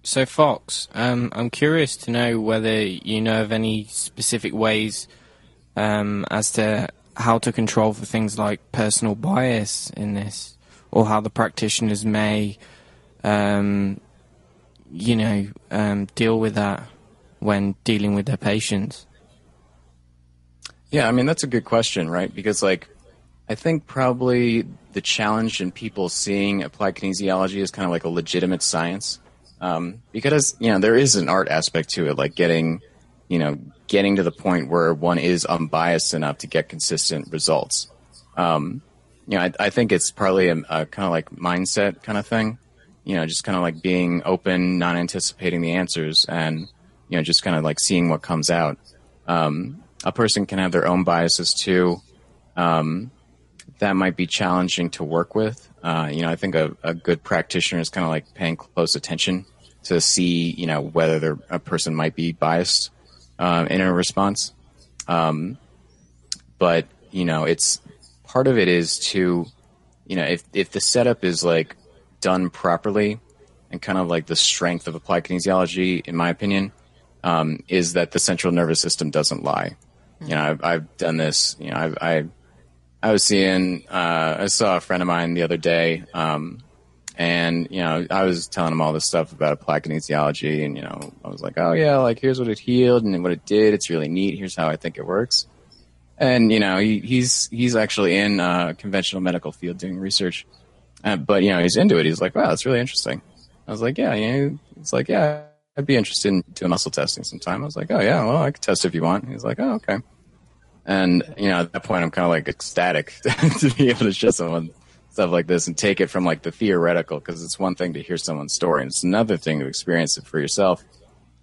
So Fox, I'm curious to know whether you know of any specific ways as to how to control for things like personal bias in this, or how the practitioners may, deal with that when dealing with their patients. Yeah, I mean, that's a good question, right? Because, like, I think probably the challenge in people seeing applied kinesiology is kind of like a legitimate science. Because, you know, there is an art aspect to it, like getting to the point where one is unbiased enough to get consistent results. I think it's partly a kind of like mindset kind of thing, you know, just kind of like being open, not anticipating the answers and, you know, just kind of like seeing what comes out. A person can have their own biases too. That might be challenging to work with. I think a good practitioner is kind of like paying close attention to see, you know, whether a person might be biased in a response. But, you know, it's part of it is to, you know, if the setup is like done properly, and kind of like the strength of applied kinesiology, in my opinion, is that the central nervous system doesn't lie. Mm-hmm. You know, I've done this, you know, I was seeing, I saw a friend of mine the other day, and, you know, I was telling him all this stuff about applied kinesiology, and, you know, I was like, oh, yeah, like, here's what it healed and what it did. It's really neat. Here's how I think it works. And, you know, he's actually in conventional medical field doing research. But, you know, he's into it. He's like, wow, that's really interesting. I was like, yeah, you know, it's like, yeah, I'd be interested in doing muscle testing sometime. I was like, oh, yeah, well, I could test if you want. He's like, oh, okay. And, you know, at that point, I'm kind of like ecstatic to be able to show someone stuff like this and take it from like the theoretical, because it's one thing to hear someone's story and it's another thing to experience it for yourself.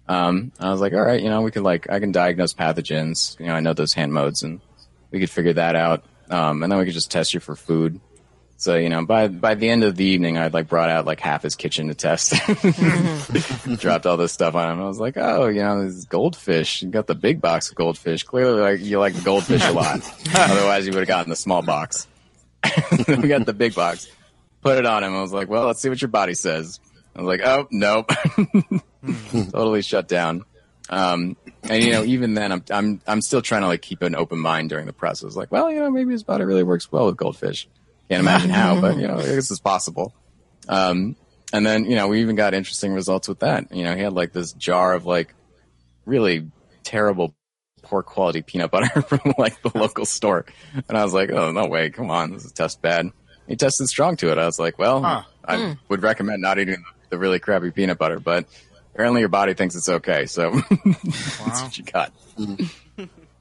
I was like, all right, you know, we could like, I can diagnose pathogens. You know, I know those hand modes and we could figure that out. And then we could just test you for food. So, you know, by the end of the evening, I'd like brought out like half his kitchen to test, dropped all this stuff on him. I was like, oh, you know, this goldfish, you got the big box of goldfish. Clearly, like you like the goldfish a lot. Otherwise, you would have gotten the small box. We got the big box. Put it on him. I was like, well, let's see what your body says. I was like, oh, nope. Totally shut down. And, you know, even then, I'm still trying to like keep an open mind during the process. Like, well, you know, maybe his body really works well with goldfish. Can't imagine how, but, you know, I guess it's possible. And then, you know, we even got interesting results with that. You know, he had like this jar of like really terrible, poor quality peanut butter from like the local store. And I was like, oh, no way. Come on. This is test bad. He tested strong to it. I was like, well, I would recommend not eating the really crappy peanut butter, but apparently your body thinks it's okay. So that's what you got.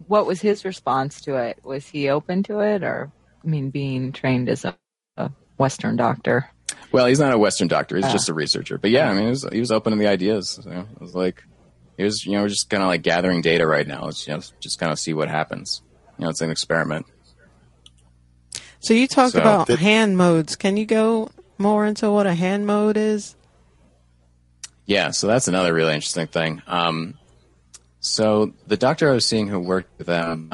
What was his response to it? Was he open to it or? I mean, being trained as a Western doctor. Well, he's not a Western doctor. He's just a researcher. But yeah, I mean, he was open to the ideas. So I was like, he was, you know, we're just kind of like gathering data right now. Let's, you know, just kind of see what happens. You know, it's an experiment. So you talked about hand modes. Can you go more into what a hand mode is? Yeah. So that's another really interesting thing. So the doctor I was seeing who worked with them,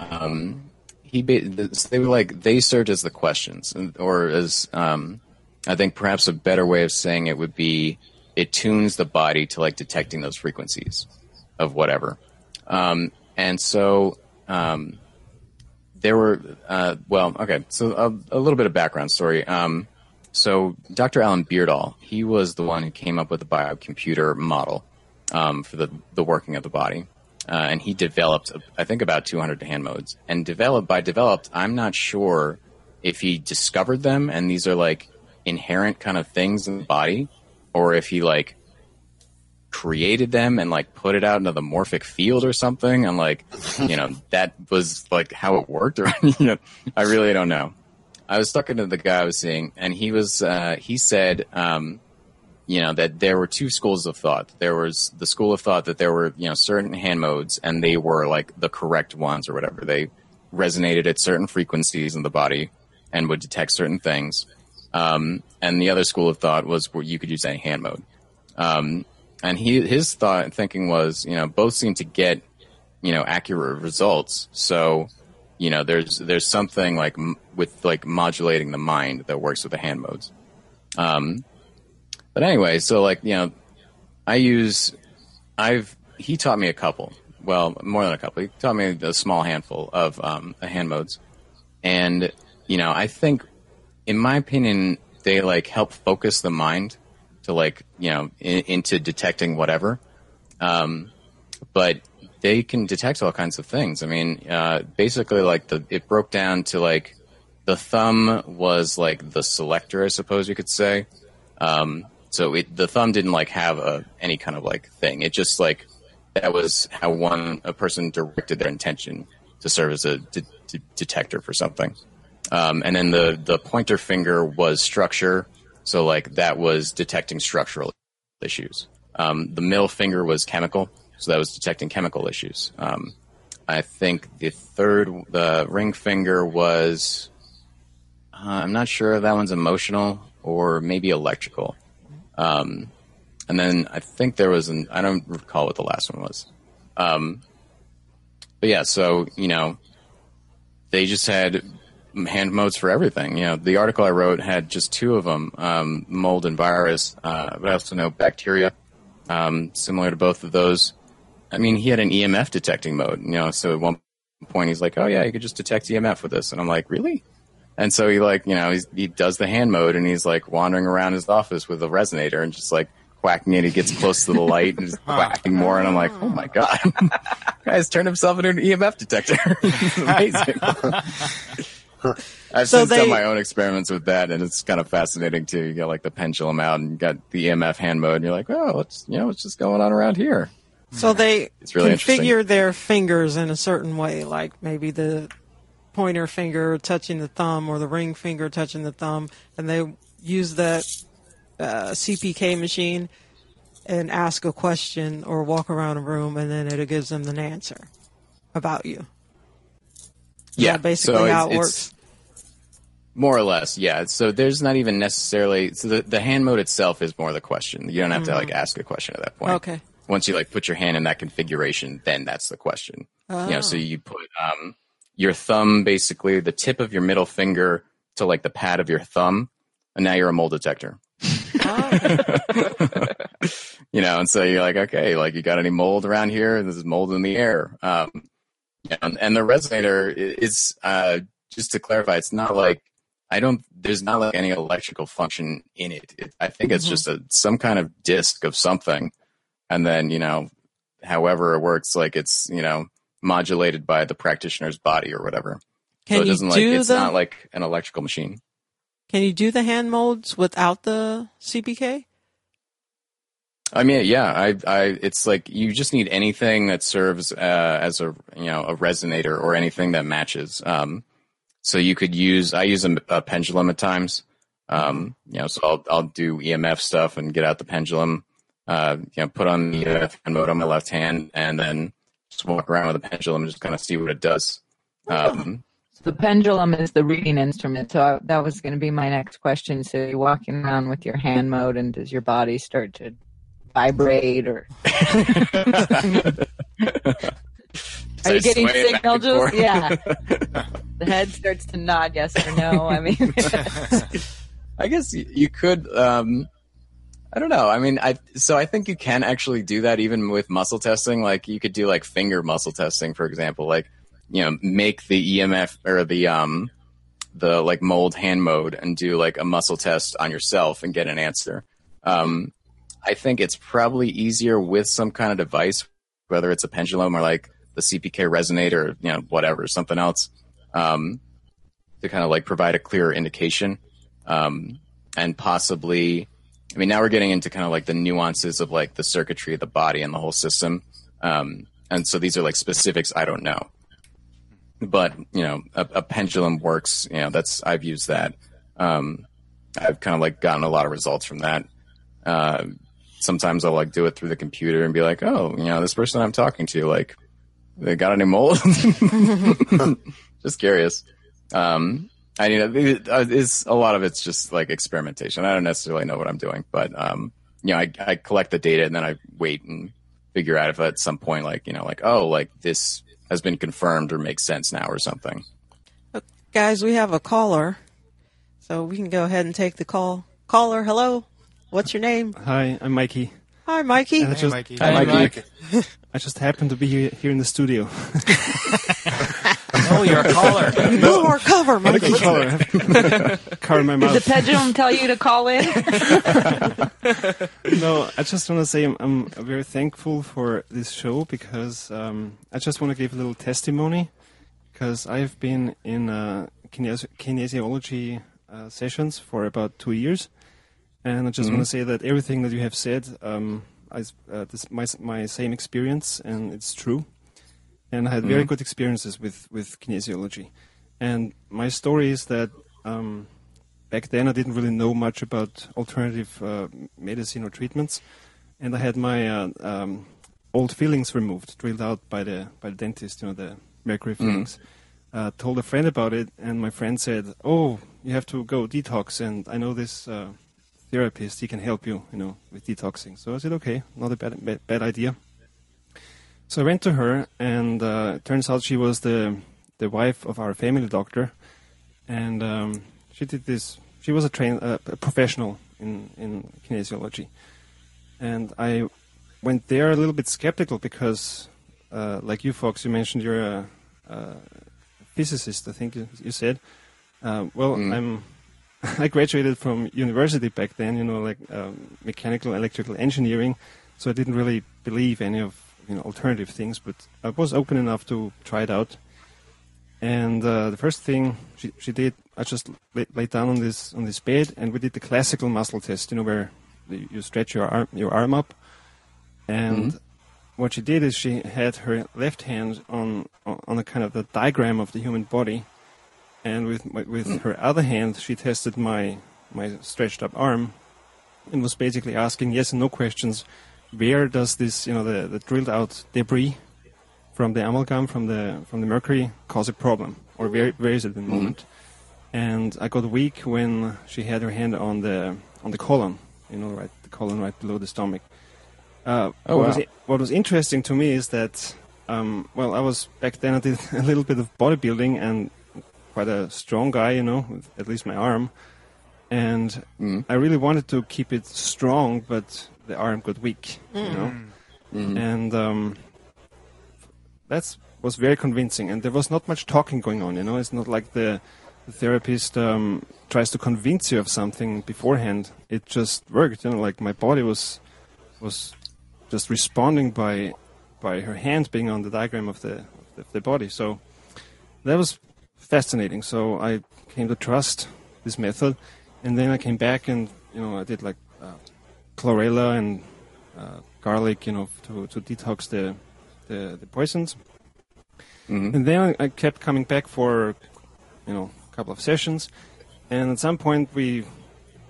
they were like, they served as the questions, or as I think perhaps a better way of saying it would be, it tunes the body to like detecting those frequencies of whatever. And so there were a little bit of background story. So Dr. Alan Beardall, he was the one who came up with the biocomputer model for the working of the body. And he developed, I think, about 200 hand modes. And developed, I'm not sure if he discovered them, and these are like inherent kind of things in the body, or if he like created them and like put it out into the morphic field or something, and like, you know, that was like how it worked. Or you know, I really don't know. I was talking to the guy I was seeing, and he said you know, that there were two schools of thought. There was the school of thought that there were, you know, certain hand modes, and they were like the correct ones or whatever. They resonated at certain frequencies in the body and would detect certain things. And the other school of thought was where you could use any hand mode. And his thought and thinking was, you know, both seem to get, you know, accurate results. So, you know, there's something like with modulating the mind that works with the hand modes. But anyway, so like, you know, he taught me a couple, well, more than a couple. He taught me a small handful of, hand modes. And, you know, I think in my opinion, they like help focus the mind to like, you know, into detecting whatever. But they can detect all kinds of things. I mean, basically like it broke down to like the thumb was like the selector, I suppose you could say. So the thumb didn't like have any kind of like thing. It just like, that was how a person directed their intention to serve as a detector for something. And then the pointer finger was structure. So like that was detecting structural issues. The middle finger was chemical. So that was detecting chemical issues. I think the ring finger was, I'm not sure if that one's emotional or maybe electrical. And then I think there was I don't recall what the last one was. But yeah, so, you know, they just had hand modes for everything. You know, the article I wrote had just two of them, mold and virus, but I also know bacteria, similar to both of those. I mean, he had an EMF detecting mode, you know, so at one point he's like, oh yeah, you could just detect EMF with this. And I'm like, really? And so he like, you know, he does the hand mode and he's like wandering around his office with a resonator and just like whacking it. He gets close to the light and just whacking more. And I'm like, oh my God, guy's turned himself into an EMF detector. It's amazing. I've done my own experiments with that, and it's kind of fascinating too. You got like the pendulum out, and you got the EMF hand mode, and you're like, "Oh, what's just going on around here?" So it's really configure their fingers in a certain way, like maybe the pointer finger touching the thumb, or the ring finger touching the thumb, and they use that CPK machine and ask a question or walk around a room, and then it gives them an answer about you. Yeah, basically so how it works. More or less, yeah. So there's not even necessarily... So the hand mode itself is more the question. You don't have to like ask a question at that point. Okay. Once you like put your hand in that configuration, then that's the question. Oh. You know, so you put your thumb, basically the tip of your middle finger to like the pad of your thumb, and now you're a mold detector. Oh. You know, and so you're like, okay, like you got any mold around here? This is mold in the air. And the resonator is, just to clarify, it's not like, there's not like any electrical function in it. I think it's just some kind of disc of something. And then, you know, however it works, like it's, you know, modulated by the practitioner's body or whatever. So it doesn't like, it's not like an electrical machine. Can you do the hand molds without the CPK? I mean, yeah, it's like you just need anything that serves as a, you know, a resonator or anything that matches. So you could I use a pendulum at times. You know, so I'll do EMF stuff and get out the pendulum, you know, put on the EMF mode on my left hand and then just walk around with a pendulum and just kind of see what it does. The pendulum is the reading instrument, so that was going to be my next question. So you're walking around with your hand mode and does your body start to vibrate or are you getting signal? Just yeah, the head starts to nod yes or no. I mean, I guess you could. I don't know. I mean, I think you can actually do that even with muscle testing. Like you could do like finger muscle testing, for example. Like you know, make the EMF or the like mold hand mode and do like a muscle test on yourself and get an answer. I think it's probably easier with some kind of device, whether it's a pendulum or like the CPK resonator, or, you know, whatever, something else, to kind of like provide a clearer indication. And possibly, I mean, now we're getting into kind of like the nuances of like the circuitry of the body and the whole system. And so these are like specifics. I don't know, but you know, a pendulum works, you know, I've used that. I've kind of like gotten a lot of results from that. Sometimes I'll like do it through the computer and be like, oh, you know, this person I'm talking to, like, they got any mold? Just curious. I mean, it's a lot of it's just like experimentation. I don't necessarily know what I'm doing, but you know, I collect the data and then I wait and figure out if at some point, like, you know, like, oh, like this has been confirmed or makes sense now or something. Guys, we have a caller, so we can go ahead and take the call. Caller, hello. What's your name? Hi, I'm Mikey. Hi, Mikey. Hey, Mikey. Hi, Mikey. I just happen to be here in the studio. Oh, you're a caller. Blue or cover, Mikey. Car in my mouth. Did the pendulum tell you to call in? No, I just want to say I'm very thankful for this show because I just want to give a little testimony because I've been in kinesiology sessions for about 2 years. And I just want to say that everything that you have said, my same experience, and it's true. And I had very good experiences with kinesiology. And my story is that back then I didn't really know much about alternative medicine or treatments, and I had my old fillings removed, drilled out by the dentist, you know, the mercury fillings. Told a friend about it, and my friend said, "Oh, you have to go detox." And I know this therapist, he can help you, you know, with detoxing. So I said, okay, not a bad idea. So I went to her, and it turns out she was the wife of our family doctor, and she did this. She was a professional in kinesiology, and I went there a little bit skeptical because, like you, Fox, you mentioned you're a physicist, I think you said. I graduated from university back then, you know, like mechanical, electrical engineering. So I didn't really believe any of, you know, alternative things, but I was open enough to try it out. And the first thing she did, I just laid down on this bed, and we did the classical muscle test, you know, where you stretch your arm up. And what she did is she had her left hand on a kind of the diagram of the human body. And with her other hand, she tested my stretched up arm, and was basically asking yes and no questions. Where does this, you know, the drilled out debris from the amalgam from the mercury cause a problem, or where is it at the moment? And I got weak when she had her hand on the colon, you know, right, the colon right below the stomach. What was interesting to me is that, I was back then I did a little bit of bodybuilding and quite a strong guy, you know, with at least my arm, and I really wanted to keep it strong, but the arm got weak, you know, and that was very convincing. And there was not much talking going on, you know. It's not like the therapist tries to convince you of something beforehand. It just worked, you know. Like my body was just responding by her hand being on the diagram of the body. So that was fascinating. So I came to trust this method, and then I came back and, you know, I did like chlorella and garlic, you know, to detox the poisons. And then I kept coming back for, you know, a couple of sessions, and at some point we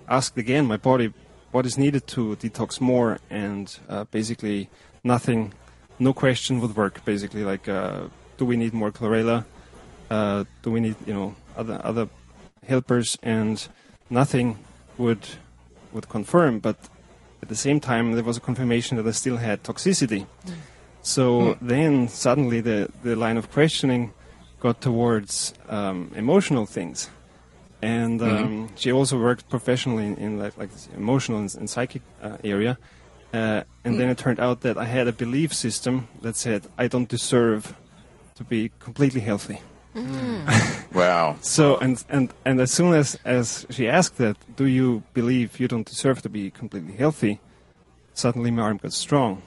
asked again my body what is needed to detox more, and basically nothing, no question would work. Basically, like, do we need more chlorella? Do we need, you know, other helpers? And nothing would confirm, but at the same time there was a confirmation that I still had toxicity. So then suddenly the line of questioning got towards emotional things, and she also worked professionally in like this emotional and psychic area, and then it turned out that I had a belief system that said I don't deserve to be completely healthy. Wow. So and as soon as she asked that, do you believe you don't deserve to be completely healthy, suddenly my arm got strong.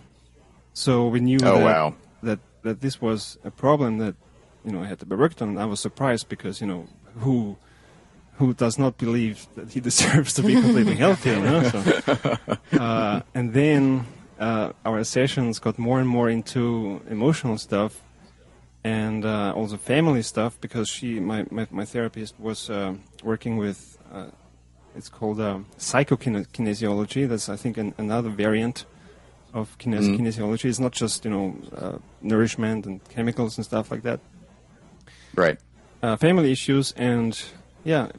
So we knew that this was a problem that, you know, I had to be worked on. And I was surprised because, you know, who does not believe that he deserves to be completely healthy, you know? So, and then our sessions got more and more into emotional stuff. And also family stuff, because my therapist was working with It's called psychokinesiology. That's, I think, another variant of kinesiology. It's not just, nourishment and chemicals and stuff like that. Right. Family issues, and yeah,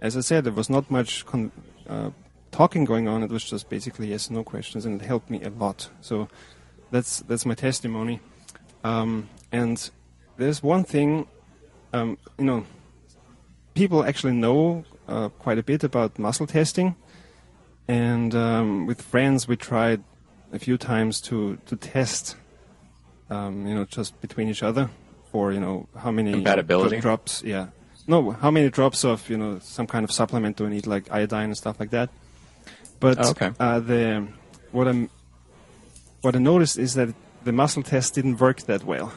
as I said, there was not much talking going on. It was just basically yes, no questions, and it helped me a lot. So that's my testimony. And there's one thing, people actually know quite a bit about muscle testing, and with friends we tried a few times to test, just between each other for how many compatibility drops. Yeah, no, how many drops of some kind of supplement do we need, like iodine and stuff like that. But what I noticed is that the muscle test didn't work that well.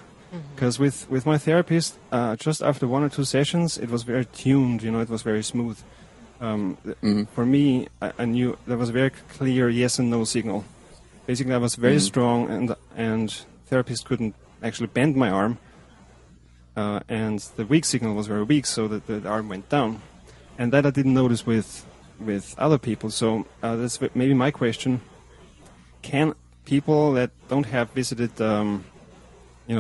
Because with my therapist, just after one or two sessions, it was very tuned, it was very smooth. For me, I knew there was a very clear yes and no signal. Basically, I was very strong, and therapist couldn't actually bend my arm. And the weak signal was very weak, so that the arm went down. And that I didn't notice with other people. So that's maybe my question. Can people that don't have visited...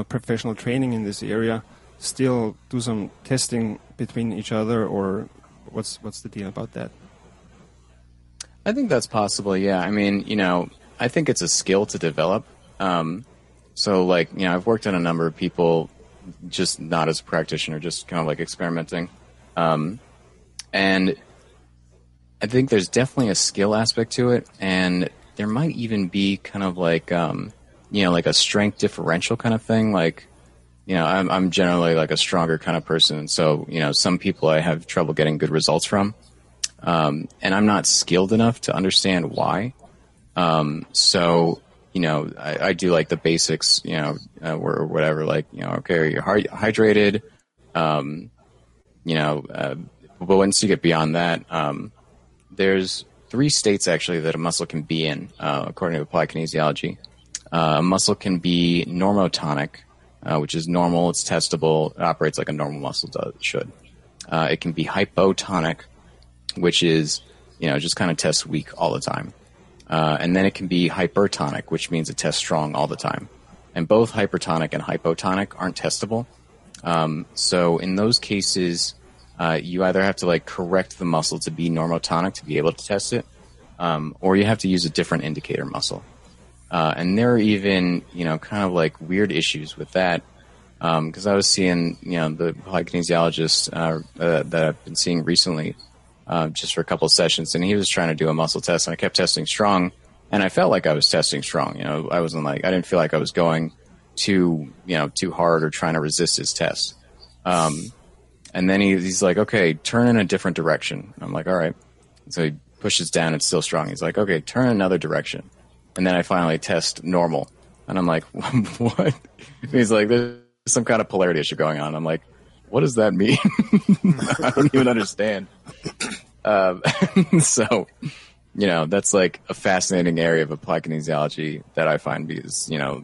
professional training in this area still do some testing between each other, or what's the deal about that? I think that's possible, yeah. I mean, I think it's a skill to develop. I've worked on a number of people, just not as a practitioner, just kind of like experimenting. And I think there's definitely a skill aspect to it, and there might even be kind of like... like a strength differential kind of thing. Like, I'm generally like a stronger kind of person. So, some people I have trouble getting good results from. And I'm not skilled enough to understand why. I do like the basics, or whatever, like, okay, you're hydrated. But once you get beyond that, there's 3 states actually that a muscle can be in, according to applied kinesiology. Muscle can be normotonic, which is normal, it's testable, it operates like a normal muscle should. It can be hypotonic, which is, just kind of tests weak all the time. And then it can be hypertonic, which means it tests strong all the time. And both hypertonic and hypotonic aren't testable. So in those cases, you either have to like correct the muscle to be normotonic to be able to test it, or you have to use a different indicator muscle. And there are even, kind of like weird issues with that. Because I was seeing, the kinesiologist that I've been seeing recently, just for a couple of sessions, and he was trying to do a muscle test, and I kept testing strong, and I felt like I was testing strong. I didn't feel like I was going too, too hard or trying to resist his test. And then he's like, okay, turn in a different direction. And I'm like, all right. So he pushes down, it's still strong. He's like, okay, turn another direction. And then I finally test normal. And I'm like, what? He's like, there's some kind of polarity issue going on. I'm like, what does that mean? I don't even understand. That's like a fascinating area of applied kinesiology that I find because, you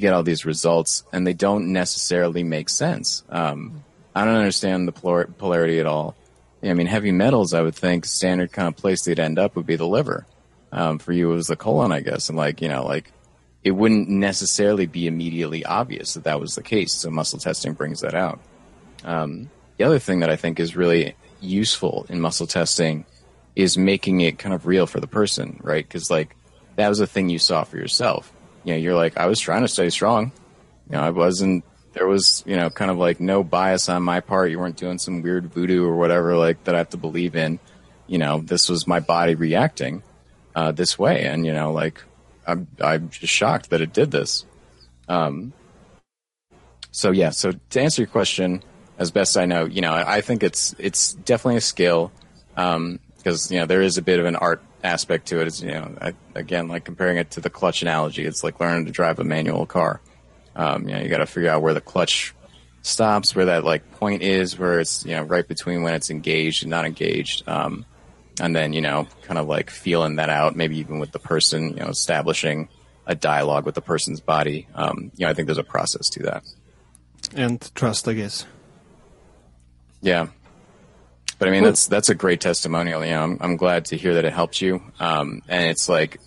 get all these results and they don't necessarily make sense. I don't understand the polarity at all. I mean, heavy metals, I would think standard kind of place they'd end up would be the liver. For you, it was the colon, I guess. And it wouldn't necessarily be immediately obvious that that was the case. So muscle testing brings that out. The other thing that I think is really useful in muscle testing is making it kind of real for the person, right? Because that was a thing you saw for yourself. You're like, I was trying to stay strong. I wasn't, there was, kind of like no bias on my part. You weren't doing some weird voodoo or whatever, that I have to believe in. This was my body reacting. This way, and I'm just shocked that it did this. So to answer your question, as best I know, I think it's definitely a skill, because there is a bit of an art aspect to it. It's, again, like comparing it to the clutch analogy, it's like learning to drive a manual car. You got to figure out where the clutch stops, where that point is, where it's right between when it's engaged and not engaged. And then, kind of feeling that out, maybe even with the person, establishing a dialogue with the person's body. I think there's a process to that. And trust, I guess. Yeah. But I mean, that's a great testimonial. You know, I'm glad to hear that it helped you. And it's like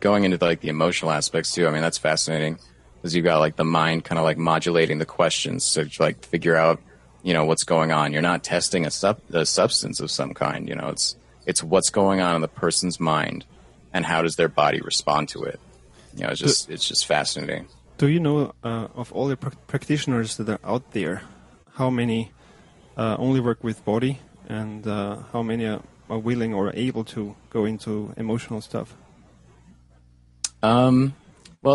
going into the emotional aspects too. I mean, that's fascinating, because you've got the mind kind of modulating the questions to figure out, what's going on. You're not testing a substance of some kind. You know, it's what's going on in the person's mind and how does their body respond to it. You know, it's just fascinating. Do you know of all the practitioners that are out there, how many only work with body, and how many are willing or able to go into emotional stuff? Well,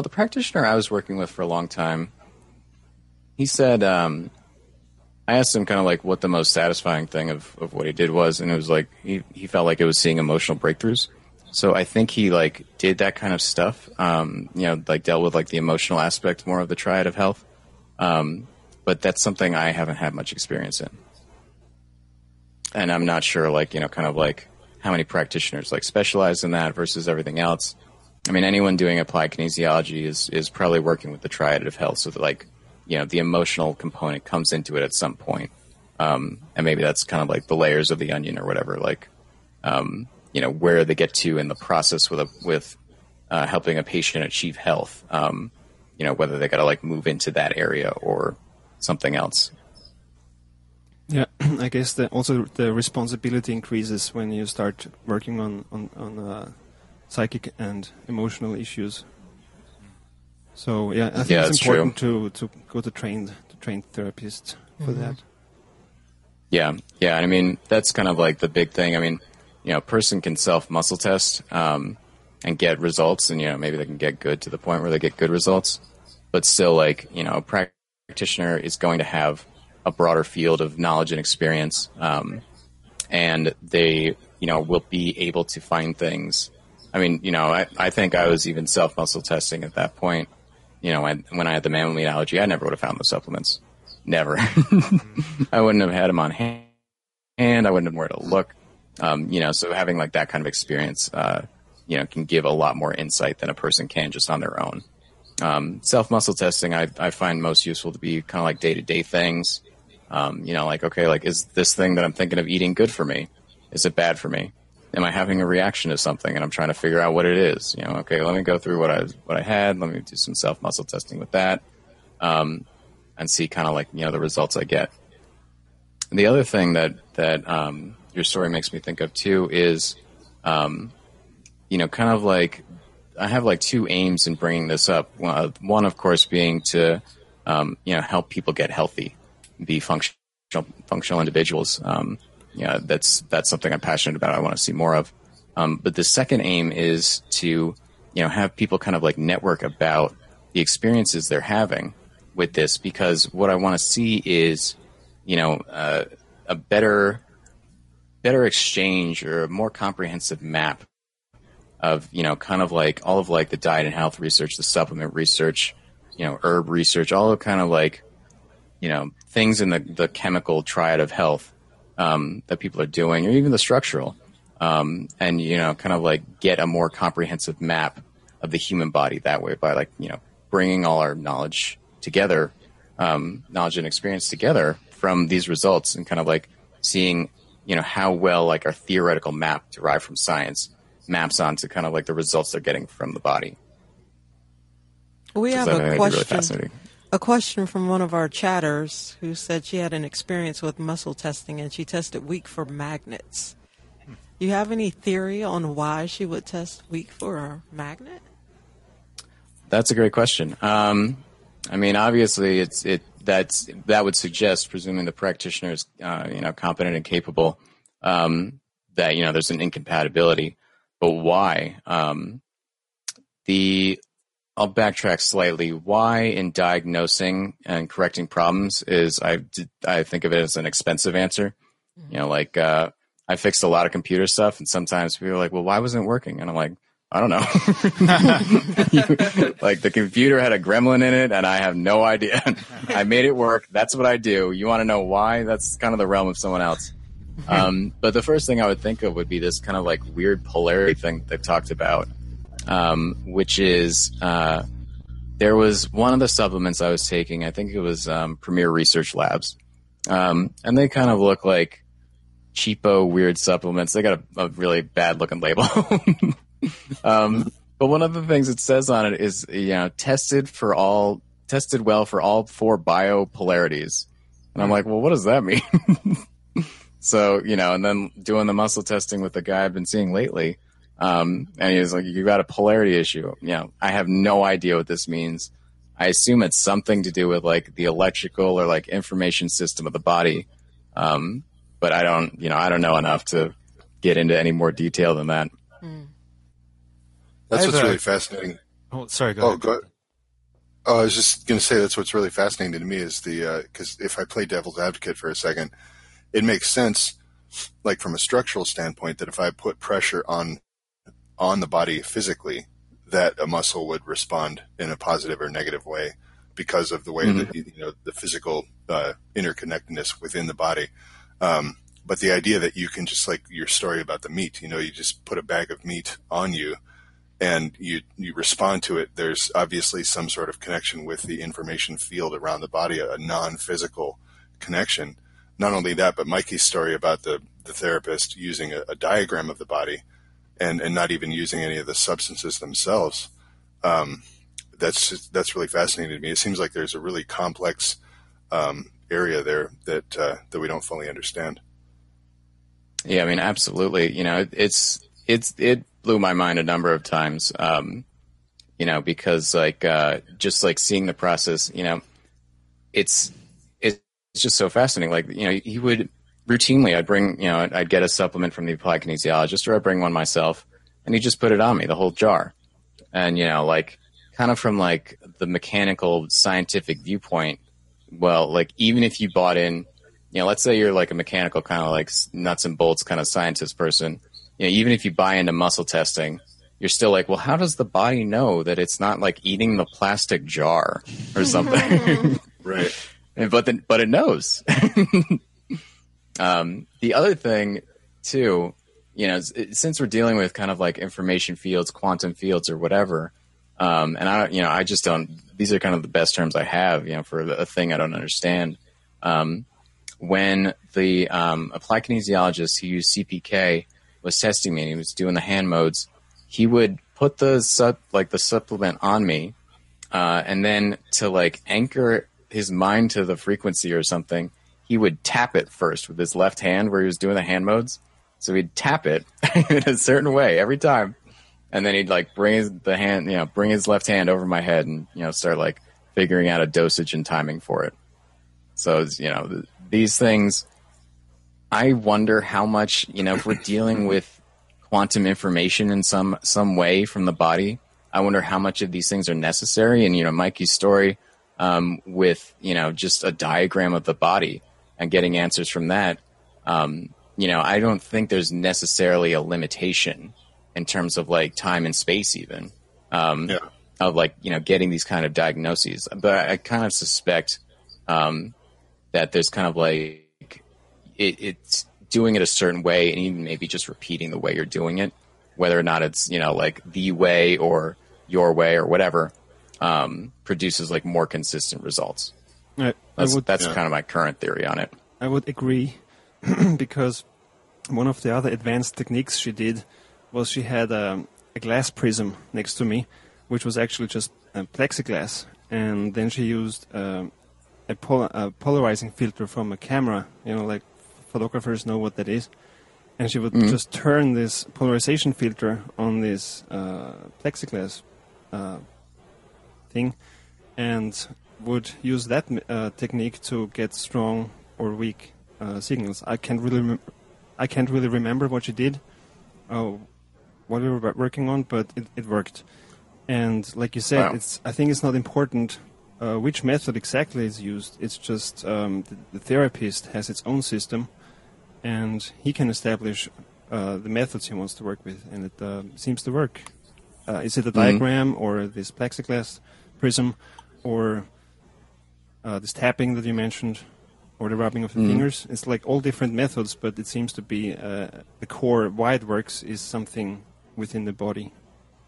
the practitioner I was working with for a long time, he said, I asked him what the most satisfying thing of what he did was, and it was he felt like it was seeing emotional breakthroughs. So I think he did that kind of stuff, dealt with the emotional aspect more of the triad of health. But that's something I haven't had much experience in. And I'm not sure how many practitioners specialize in that versus everything else. I mean, anyone doing applied kinesiology is probably working with the triad of health. So that the emotional component comes into it at some point. And maybe that's the layers of the onion or whatever, where they get to in the process with helping a patient achieve health, whether they got to move into that area or something else. Yeah, I guess that also the responsibility increases when you start working on psychic and emotional issues. So yeah, I think it's important to go to trained therapists for that. Yeah. I mean, that's the big thing. I mean, a person can self muscle test and get results, and maybe they can get good to the point where they get good results, but still a practitioner is going to have a broader field of knowledge and experience, and they will be able to find things. I mean, I think I was even self muscle testing at that point. When I had the mammal meat allergy, I never would have found those supplements. Never. I wouldn't have had them on hand, and I wouldn't have known where to look. So having that kind of experience, can give a lot more insight than a person can just on their own. Self muscle testing, I find most useful to be day to day things. Okay, is this thing that I'm thinking of eating good for me? Is it bad for me? Am I having a reaction to something, and I'm trying to figure out what it is? Okay, let me go through what I had. Let me do some self muscle testing with that, and see the results I get. And the other thing that your story makes me think of too is, I have two aims in bringing this up. One, of course, being to help people get healthy, be functional individuals. That's something I'm passionate about. I want to see more of. But the second aim is to, have people network about the experiences they're having with this, because what I want to see is, a better exchange or a more comprehensive map of, all of the diet and health research, the supplement research, herb research, all the things in the chemical triad of health. That people are doing, or even the structural, and get a more comprehensive map of the human body that way by bringing all our knowledge together, knowledge and experience together from these results, and seeing how well our theoretical map derived from science maps onto the results they're getting from the body. We have a question. Really a question from one of our chatters who said she had an experience with muscle testing, and she tested weak for magnets. Do you have any theory on why she would test weak for a magnet? That's a great question. I mean, obviously, that would suggest, presuming the practitioner is competent and capable, that there's an incompatibility. But why? I'll backtrack slightly. Why in diagnosing and correcting problems is I think of it as an expensive answer. Mm-hmm. I fixed a lot of computer stuff, and sometimes people are like, well, why wasn't it working? And I'm like, I don't know. The computer had a gremlin in it, and I have no idea. I made it work. That's what I do. You want to know why? That's kind of the realm of someone else. But the first thing I would think of would be this weird polarity thing they've talked about. Which is, there was one of the supplements I was taking, I think it was Premier Research Labs, and they kind of look like cheapo, weird supplements. They got a really bad looking label. But one of the things it says on it is, you know, tested well for all four biopolarities. And I'm like, well, what does that mean? So, you know, and then doing the muscle testing with the guy I've been seeing lately. And he was like, you got a polarity issue. You know, I have no idea what this means. I assume it's something to do with like the electrical or like information system of the body. But I don't know enough to get into any more detail than that. That's what's really fascinating. Oh, sorry. Go ahead. I was just going to say that's what's really fascinating to me is the because if I play devil's advocate for a second, it makes sense, like from a structural standpoint, that if I put pressure on the body physically, that a muscle would respond in a positive or negative way because of the way that the physical interconnectedness within the body. But the idea that you can just like your story about the meat, you just put a bag of meat on you. And you respond to it, there's obviously some sort of connection with the information field around the body, a non-physical connection. Not only that, but Mikey's story about the therapist using a diagram of the body and not even using any of the substances themselves, that's really fascinating to me. It seems like there's a really complex area there that we don't fully understand. Yeah, I mean, absolutely. You know, it blew my mind a number of times, because like, just like seeing the process, it's just so fascinating. Like, he would routinely, I'd get a supplement from the applied kinesiologist or I'd bring one myself and he just put it on me, the whole jar. And, like kind of from like the mechanical scientific viewpoint, well, like even if you bought in, let's say you're like a mechanical kind of like nuts and bolts kind of scientist person. Even if you buy into muscle testing, you're still like, well, how does the body know that it's not like eating the plastic jar or something? Right. But it knows. The other thing too, since we're dealing with kind of like information fields, quantum fields or whatever. And I just don't, these are kind of the best terms I have, for a thing I don't understand. When the, applied kinesiologist who used CPK was testing me and he was doing the hand modes, he would put the supplement on me. And then to like anchor his mind to the frequency or something, he would tap it first with his left hand where he was doing the hand modes. So he'd tap it in a certain way every time. And then he'd like bring bring his left hand over my head and, start like figuring out a dosage and timing for it. So, these things, I wonder how much, if we're dealing with quantum information in some way from the body, I wonder how much of these things are necessary. And, Mikey's story with, just a diagram of the body and getting answers from that, I don't think there's necessarily a limitation in terms of like time and space even of like, getting these kind of diagnoses. But I kind of suspect that there's kind of like, it's doing it a certain way and even maybe just repeating the way you're doing it, whether or not it's, like the way or your way or whatever, produces like more consistent results. That's kind of my current theory on it. I would agree because one of the other advanced techniques she did was she had a glass prism next to me, which was actually just a plexiglass. And then she used a polarizing filter from a camera, like photographers know what that is, and she would just turn this polarization filter on this plexiglass thing and would use that technique to get strong or weak signals. I can't really remember what she did, what we were working on, but it worked. And like you said, I think it's not important which method exactly is used. It's just the therapist has its own system, and he can establish the methods he wants to work with, and it seems to work. Is it a diagram or this plexiglass prism or this tapping that you mentioned or the rubbing of the fingers? It's like all different methods, but it seems to be the core why it works is something within the body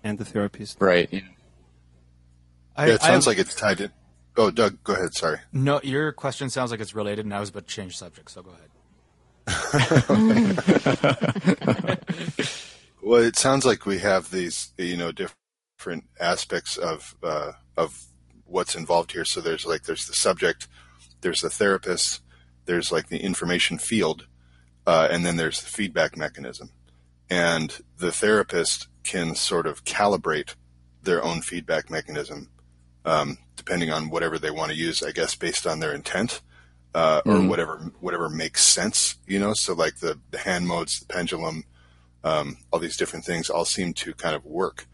and the therapist. Right. Yeah. It sounds like it's tied in. Oh, Doug, go ahead. Sorry. No, your question sounds like it's related, and I was about to change subject, so go ahead. Well, it sounds like we have these, you know, different aspects of what's involved here. So there's the subject, there's the therapist, there's like the information field, and then there's the feedback mechanism. And the therapist can sort of calibrate their own feedback mechanism, depending on whatever they want to use, I guess, based on their intent, or whatever makes sense, you know? So like the hand modes, the pendulum, all these different things all seem to kind of work.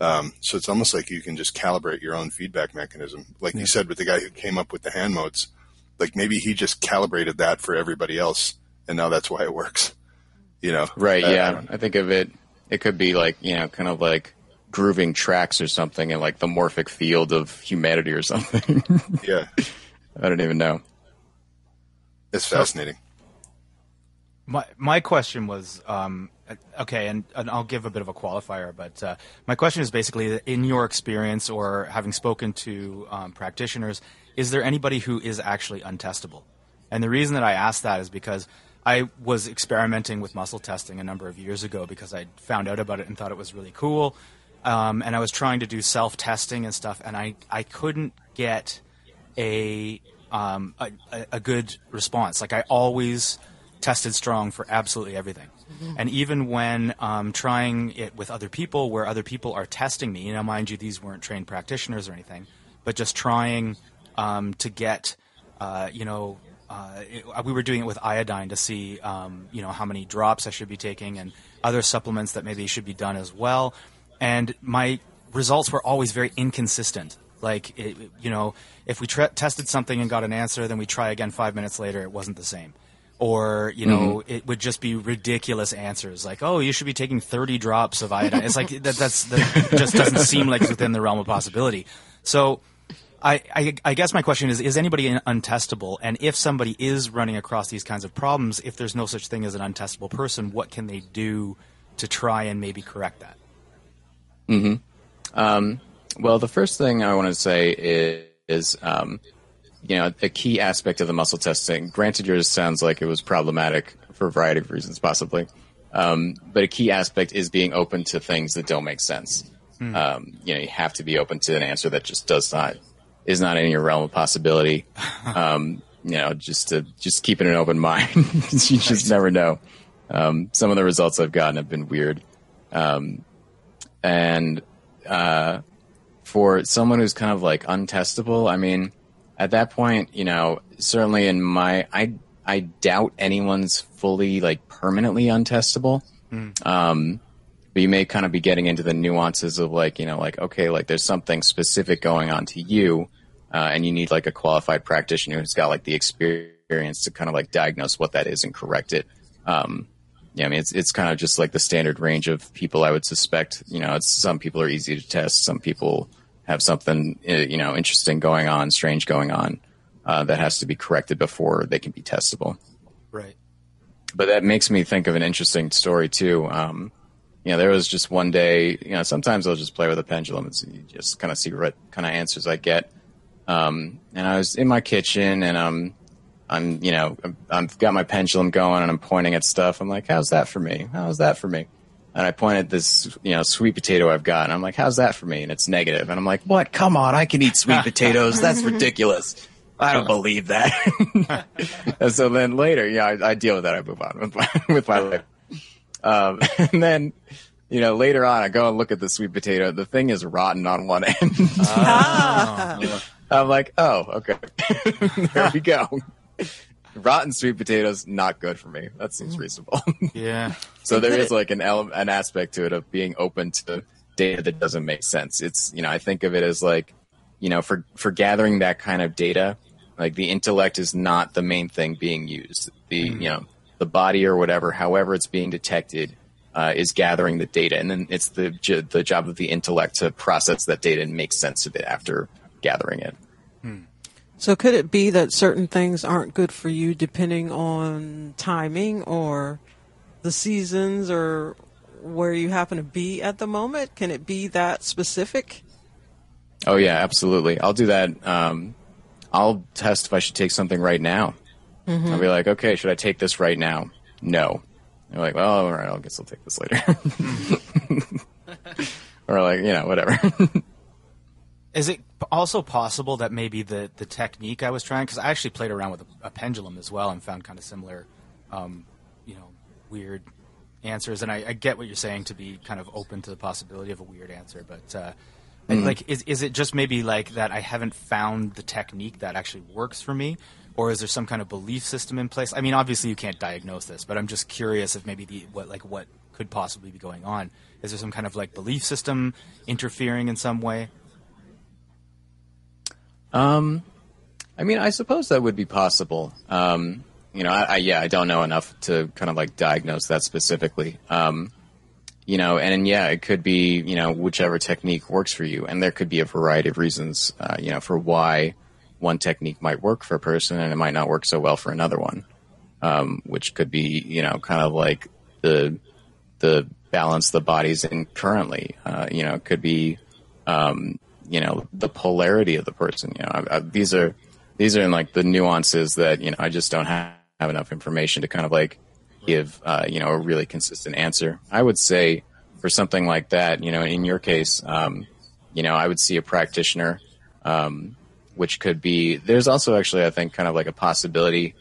So it's almost like you can just calibrate your own feedback mechanism. Like you said with the guy who came up with the hand modes, like maybe he just calibrated that for everybody else, and now that's why it works, you know? Right, yeah. I think of it, it could be like, you know, kind of like grooving tracks or something in like the morphic field of humanity or something. Yeah. I don't even know. It's fascinating. My question was, okay, and I'll give a bit of a qualifier, but my question is basically that in your experience or having spoken to practitioners, is there anybody who is actually untestable? And the reason that I ask that is because I was experimenting with muscle testing a number of years ago because I found out about it and thought it was really cool. And I was trying to do self-testing and stuff, and I couldn't get a good response. Like I always tested strong for absolutely everything. And even when trying it with other people where other people are testing me, you know, mind you, these weren't trained practitioners or anything, but just trying to get, you know, we were doing it with iodine to see, you know, how many drops I should be taking and other supplements that maybe should be done as well. And my results were always very inconsistent. Like, you know, if we tested something and got an answer, then we try again 5 minutes later, it wasn't the same. Or, you know, it would just be ridiculous answers like, oh, you should be taking 30 drops of iodine. It's like that just doesn't seem like it's within the realm of possibility. So I guess my question is anybody untestable? And if somebody is running across these kinds of problems, if there's no such thing as an untestable person, what can they do to try and maybe correct that? Well, the first thing I want to say is you know, a key aspect of the muscle testing, granted yours sounds like it was problematic for a variety of reasons possibly, but a key aspect is being open to things that don't make sense. You know, you have to be open to an answer that just is not in your realm of possibility. You know, just keeping an open mind. You just never know. Some of the results I've gotten have been weird. And for someone who's kind of like untestable, I mean, at that point, you know, certainly in my, I doubt anyone's fully like permanently untestable. But you may kind of be getting into the nuances of like, you know, like, okay, like there's something specific going on to you, and you need like a qualified practitioner who's got like the experience to kind of like diagnose what that is and correct it. Yeah, I mean, it's kind of just like the standard range of people I would suspect. You know, it's some people are easy to test. Some people have something, you know, interesting going on, strange going on, that has to be corrected before they can be testable. Right. But that makes me think of an interesting story too. You know, there was just one day, you know, sometimes I'll just play with a pendulum and see, just kind of see what kind of answers I get. And I was in my kitchen and I'm, you know, I've got my pendulum going and I'm pointing at stuff. I'm like, how's that for me? How's that for me? And I point at this, you know, sweet potato I've got. And I'm like, how's that for me? And it's negative. And I'm like, what? Come on. I can eat sweet potatoes. That's ridiculous. I don't believe that. And so then later, yeah, I deal with that. I move on with my life. And then, you know, later on, I go and look at the sweet potato. The thing is rotten on one end. I'm like, oh, okay. There we go. Rotten sweet potatoes, not good for me. That seems reasonable. Yeah. So there is like an aspect to it of being open to data that doesn't make sense. It's, you know, I think of it as like, you know, for gathering that kind of data, like the intellect is not the main thing being used. The, you know, the body or whatever, however it's being detected, is gathering the data. And then it's the job of the intellect to process that data and make sense of it after gathering it. So could it be that certain things aren't good for you depending on timing or the seasons or where you happen to be at the moment? Can it be that specific? Oh, yeah, absolutely. I'll do that. I'll test if I should take something right now. I'll be like, okay, should I take this right now? no. They're like, well, all right, I guess I'll take this later. Or like, you know, whatever. Is it also possible that maybe the technique I was trying, because I actually played around with a pendulum as well and found kind of similar, you know, weird answers. And I get what you're saying, to be kind of open to the possibility of a weird answer. But like, is it just maybe like that I haven't found the technique that actually works for me? Or is there some kind of belief system in place? I mean, obviously you can't diagnose this, but I'm just curious if maybe what could possibly be going on. Is there some kind of like belief system interfering in some way? I mean, I suppose that would be possible. You know, I don't know enough to kind of like diagnose that specifically. You know, and yeah, it could be, you know, whichever technique works for you, and there could be a variety of reasons, you know, for why one technique might work for a person and it might not work so well for another one, which could be, you know, kind of like the balance the body's in currently. You know, it could be, you know, the polarity of the person. You know, these are in like the nuances that, you know, I just don't have enough information to kind of like give, you know, a really consistent answer. I would say for something like that, you know, in your case, you know, I would see a practitioner, which could be, there's also actually, I think, kind of like a possibility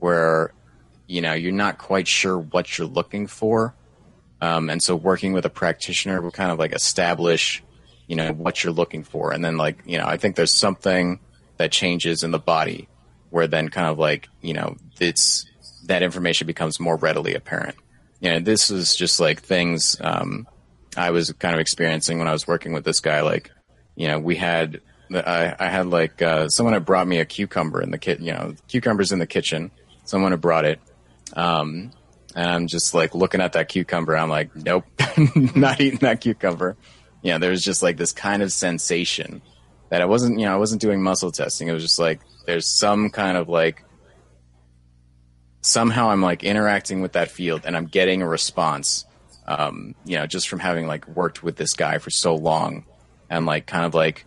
where, you know, you're not quite sure what you're looking for. And so working with a practitioner will kind of like establish, you know, what you're looking for. And then like, you know, I think there's something that changes in the body where then kind of like, you know, it's, that information becomes more readily apparent. You know, this is just like things, I was kind of experiencing when I was working with this guy. Like, you know, we had, I had like someone had brought me a cucumber in the kitchen. You know, cucumbers in the kitchen. Someone had brought it, and I'm just like looking at that cucumber. I'm like, nope, not eating that cucumber. You know, there was just like this kind of sensation that I wasn't. You know, I wasn't doing muscle testing. It was just like there's some kind of like somehow I'm like interacting with that field and I'm getting a response. You know, just from having like worked with this guy for so long and like kind of like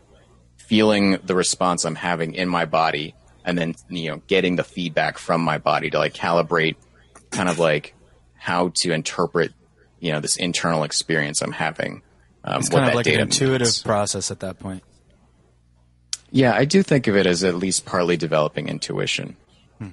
feeling the response I'm having in my body, and then, you know, getting the feedback from my body to like calibrate kind of like how to interpret, you know, this internal experience I'm having. It's kind of like an intuitive process at that point. Yeah, I do think of it as at least partly developing intuition.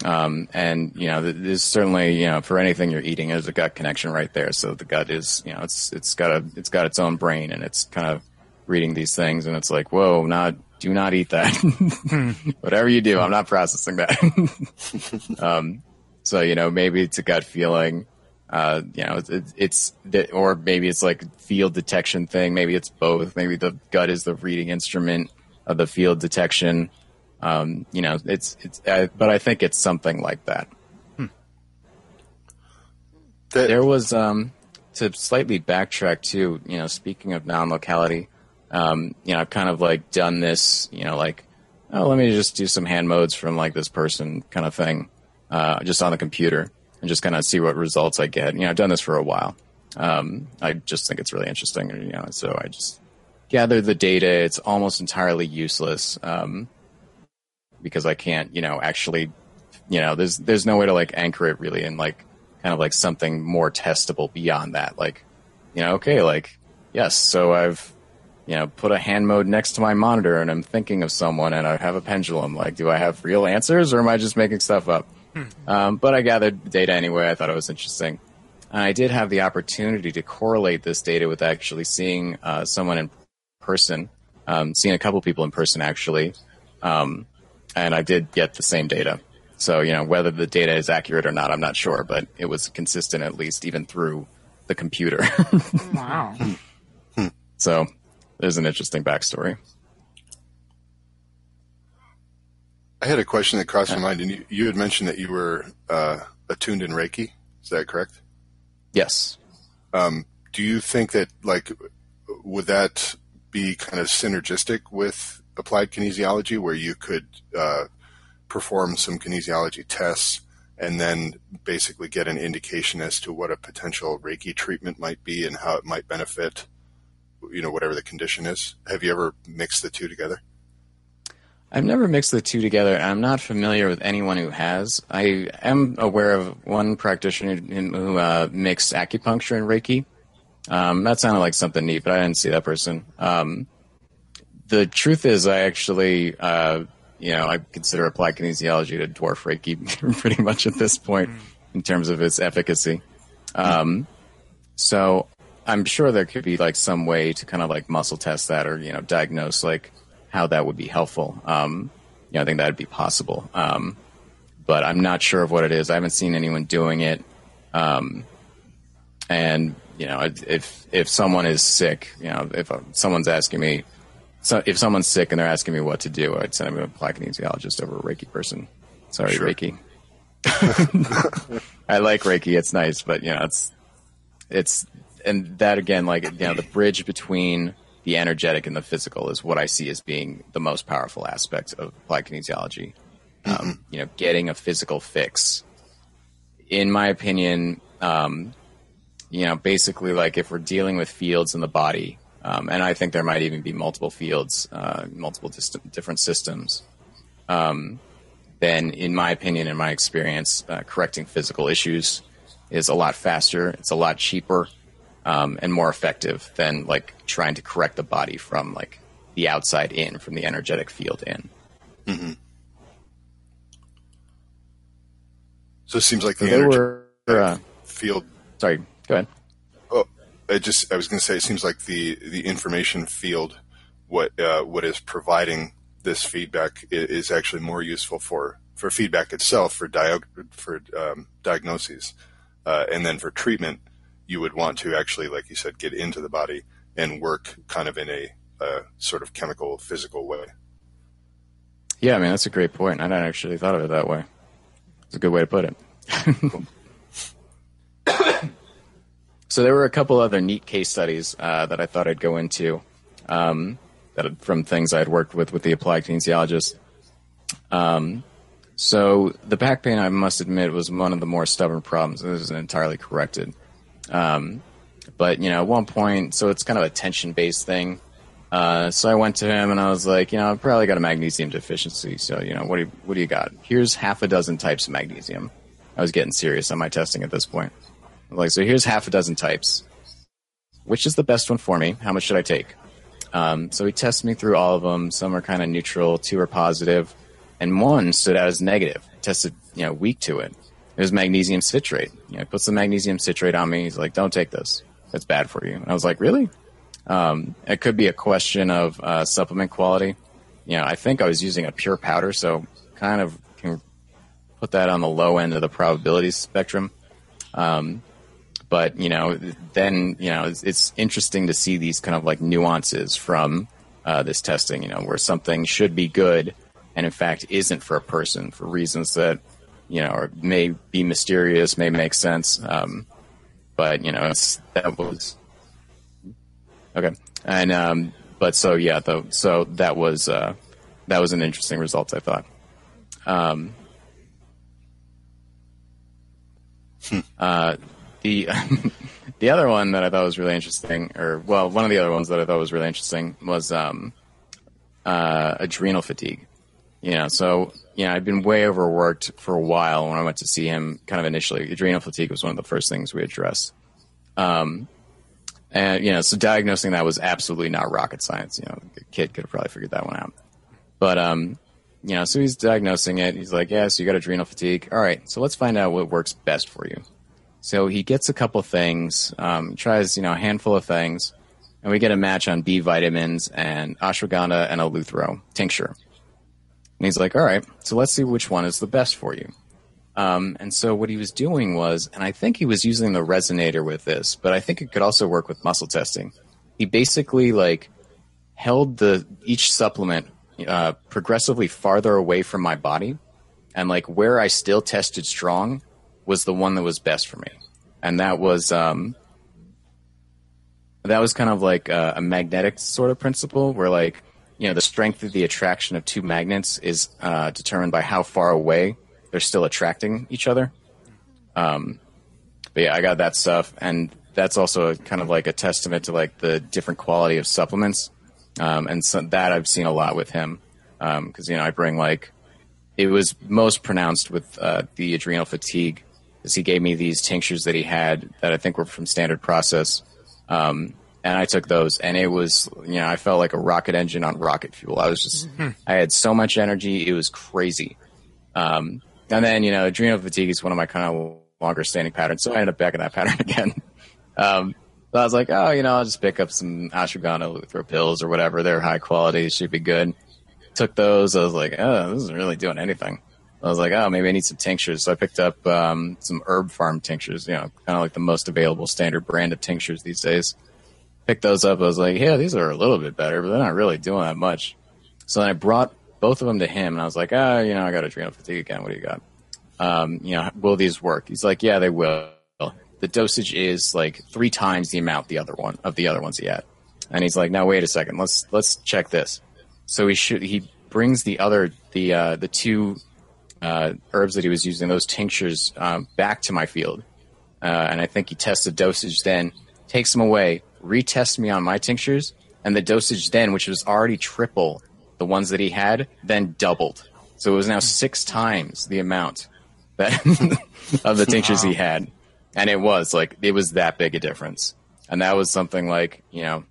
And, you know, there's certainly, you know, for anything you're eating, there's a gut connection right there. So the gut is, you know, it's got its own brain, and it's kind of reading these things, and it's like, whoa, do not eat that. Whatever you do, I'm not processing that. So, you know, maybe it's a gut feeling, you know, or maybe it's like field detection thing. Maybe it's both. Maybe the gut is the reading instrument of the field detection. You know, but I think it's something like that. There was, to slightly backtrack too, you know, speaking of non-locality, you know, I've kind of like done this, you know, like, oh, let me just do some hand modes from like this person kind of thing, just on the computer, and just kind of see what results I get. You know, I've done this for a while. I just think it's really interesting, you know, so I just gather the data. It's almost entirely useless, because I can't, you know, actually, you know, there's no way to like anchor it really in like kind of like something more testable beyond that. Like, you know, okay, like, yes, so I've, you know, put a hand mode next to my monitor and I'm thinking of someone and I have a pendulum. Like, do I have real answers, or am I just making stuff up? But I gathered the data anyway. I thought it was interesting. And I did have the opportunity to correlate this data with actually seeing someone in person, seeing a couple people in person actually. And I did get the same data. So, you know, whether the data is accurate or not, I'm not sure, but it was consistent at least even through the computer. Wow. So there's an interesting backstory. I had a question that crossed my mind, and you had mentioned that you were attuned in Reiki. Is that correct? Yes. Do you think that, like, would that be kind of synergistic with applied kinesiology, where you could perform some kinesiology tests and then basically get an indication as to what a potential Reiki treatment might be and how it might benefit, you know, whatever the condition is? Have you ever mixed the two together? I've never mixed the two together, and I'm not familiar with anyone who has. I am aware of one practitioner who mixed acupuncture and Reiki. That sounded like something neat, but I didn't see that person. The truth is, I actually, I consider applied kinesiology to dwarf Reiki pretty much at this point in terms of its efficacy. So I'm sure there could be like some way to kind of like muscle test that or, diagnose like how that would be helpful. I think that'd be possible. But I'm not sure of what it is. I haven't seen anyone doing it. If someone is sick, if someone's asking me, so if someone's sick and they're asking me what to do, I'd send them to an applied kinesiologist over a Reiki person. Sorry, sure. Reiki. I like Reiki. It's nice, but it's, and that again, the bridge between the energetic and the physical is what I see as being the most powerful aspect of applied kinesiology. Getting a physical fix, in my opinion, basically like if we're dealing with fields in the body, and I think there might even be multiple fields, multiple different systems, then in my opinion, in my experience, correcting physical issues is a lot faster. It's a lot cheaper, and more effective than like trying to correct the body from like the outside in, from the energetic field in. Mm-hmm. So it seems like the energetic field. Sorry, go ahead. Oh, I was going to say, it seems like the information field, what is providing this feedback is actually more useful for feedback itself, for diagnoses. And then for treatment, you would want to actually, like you said, get into the body and work kind of in a sort of chemical, physical way. Yeah, I mean, that's a great point. I hadn't actually thought of it that way. It's a good way to put it. Cool. So there were a couple other neat case studies that I thought I'd go into from things I'd worked with the applied kinesiologist. So the back pain, I must admit, was one of the more stubborn problems. This isn't entirely corrected. But at one point, so it's kind of a tension-based thing. So I went to him and I was like, I've probably got a magnesium deficiency. So, what do you got? Here's half a dozen types of magnesium. I was getting serious on my testing at this point. Like, so here's half a dozen types. Which is the best one for me? How much should I take? So he tests me through all of them. Some are kind of neutral, two are positive. And one stood out as negative. I tested, weak to it. It was magnesium citrate. He puts the magnesium citrate on me. He's like, don't take this. That's bad for you. And I was like, really? It could be a question of supplement quality. I think I was using a pure powder, so kind of can put that on the low end of the probability spectrum. But then it's interesting to see these kind of like nuances from this testing, where something should be good and in fact isn't for a person for reasons that, or may be mysterious, may make sense. Okay. And, that was an interesting result, I thought. The other one that I thought was really interesting, one of the other ones that I thought was really interesting was, adrenal fatigue. I'd been way overworked for a while when I went to see him kind of initially. Adrenal fatigue was one of the first things we addressed. So diagnosing that was absolutely not rocket science. A kid could have probably figured that one out. But, so he's diagnosing it. He's like, yeah, so you got adrenal fatigue. All right, so let's find out what works best for you. So he gets a couple things, tries, a handful of things, and we get a match on B vitamins and ashwagandha and eleuthero tincture. And he's like, all right, so let's see which one is the best for you. And so what he was doing was, and I think he was using the resonator with this, but I think it could also work with muscle testing. He basically like held each supplement progressively farther away from my body, and like where I still tested strong was the one that was best for me. And that was kind of like a magnetic sort of principle where like, the strength of the attraction of two magnets is determined by how far away they're still attracting each other. But yeah, I got that stuff. And that's also kind of like a testament to like the different quality of supplements. And so that I've seen a lot with him. because, you know, I bring like, it was most pronounced with the adrenal fatigue, because he gave me these tinctures that he had that I think were from Standard Process. And I took those, and it was, you know, I felt like a rocket engine on rocket fuel. I was just, I had so much energy. It was crazy. And then, you know, adrenal fatigue is one of my kind of longer standing patterns. So I ended up back in that pattern again. So I was like, oh, you know, I'll just pick up some ashwagandha pills or whatever. They're high quality. Should be good. Took those. I was like, oh, this isn't really doing anything. I was like, oh, maybe I need some tinctures. So I picked up some Herb Farm tinctures, you know, kind of like the most available standard brand of tinctures these days. Picked those up. I was like, yeah, these are a little bit better, but they're not really doing that much. So then I brought both of them to him, and I was like, oh, you know, I got adrenal fatigue again. What do you got? You know, will these work? He's like, yeah, they will. The dosage is like 3 times the amount the other ones he had. And he's like, now wait a second, let's check this. So he brings the two herbs that he was using, those tinctures, back to my field. And I think he tests the dosage then, takes them away, retests me on my tinctures, and the dosage then, which was already triple the ones that he had, then doubled. So it was now 6 times the amount that of the tinctures he had. And it was that big a difference. And that was something like, you know,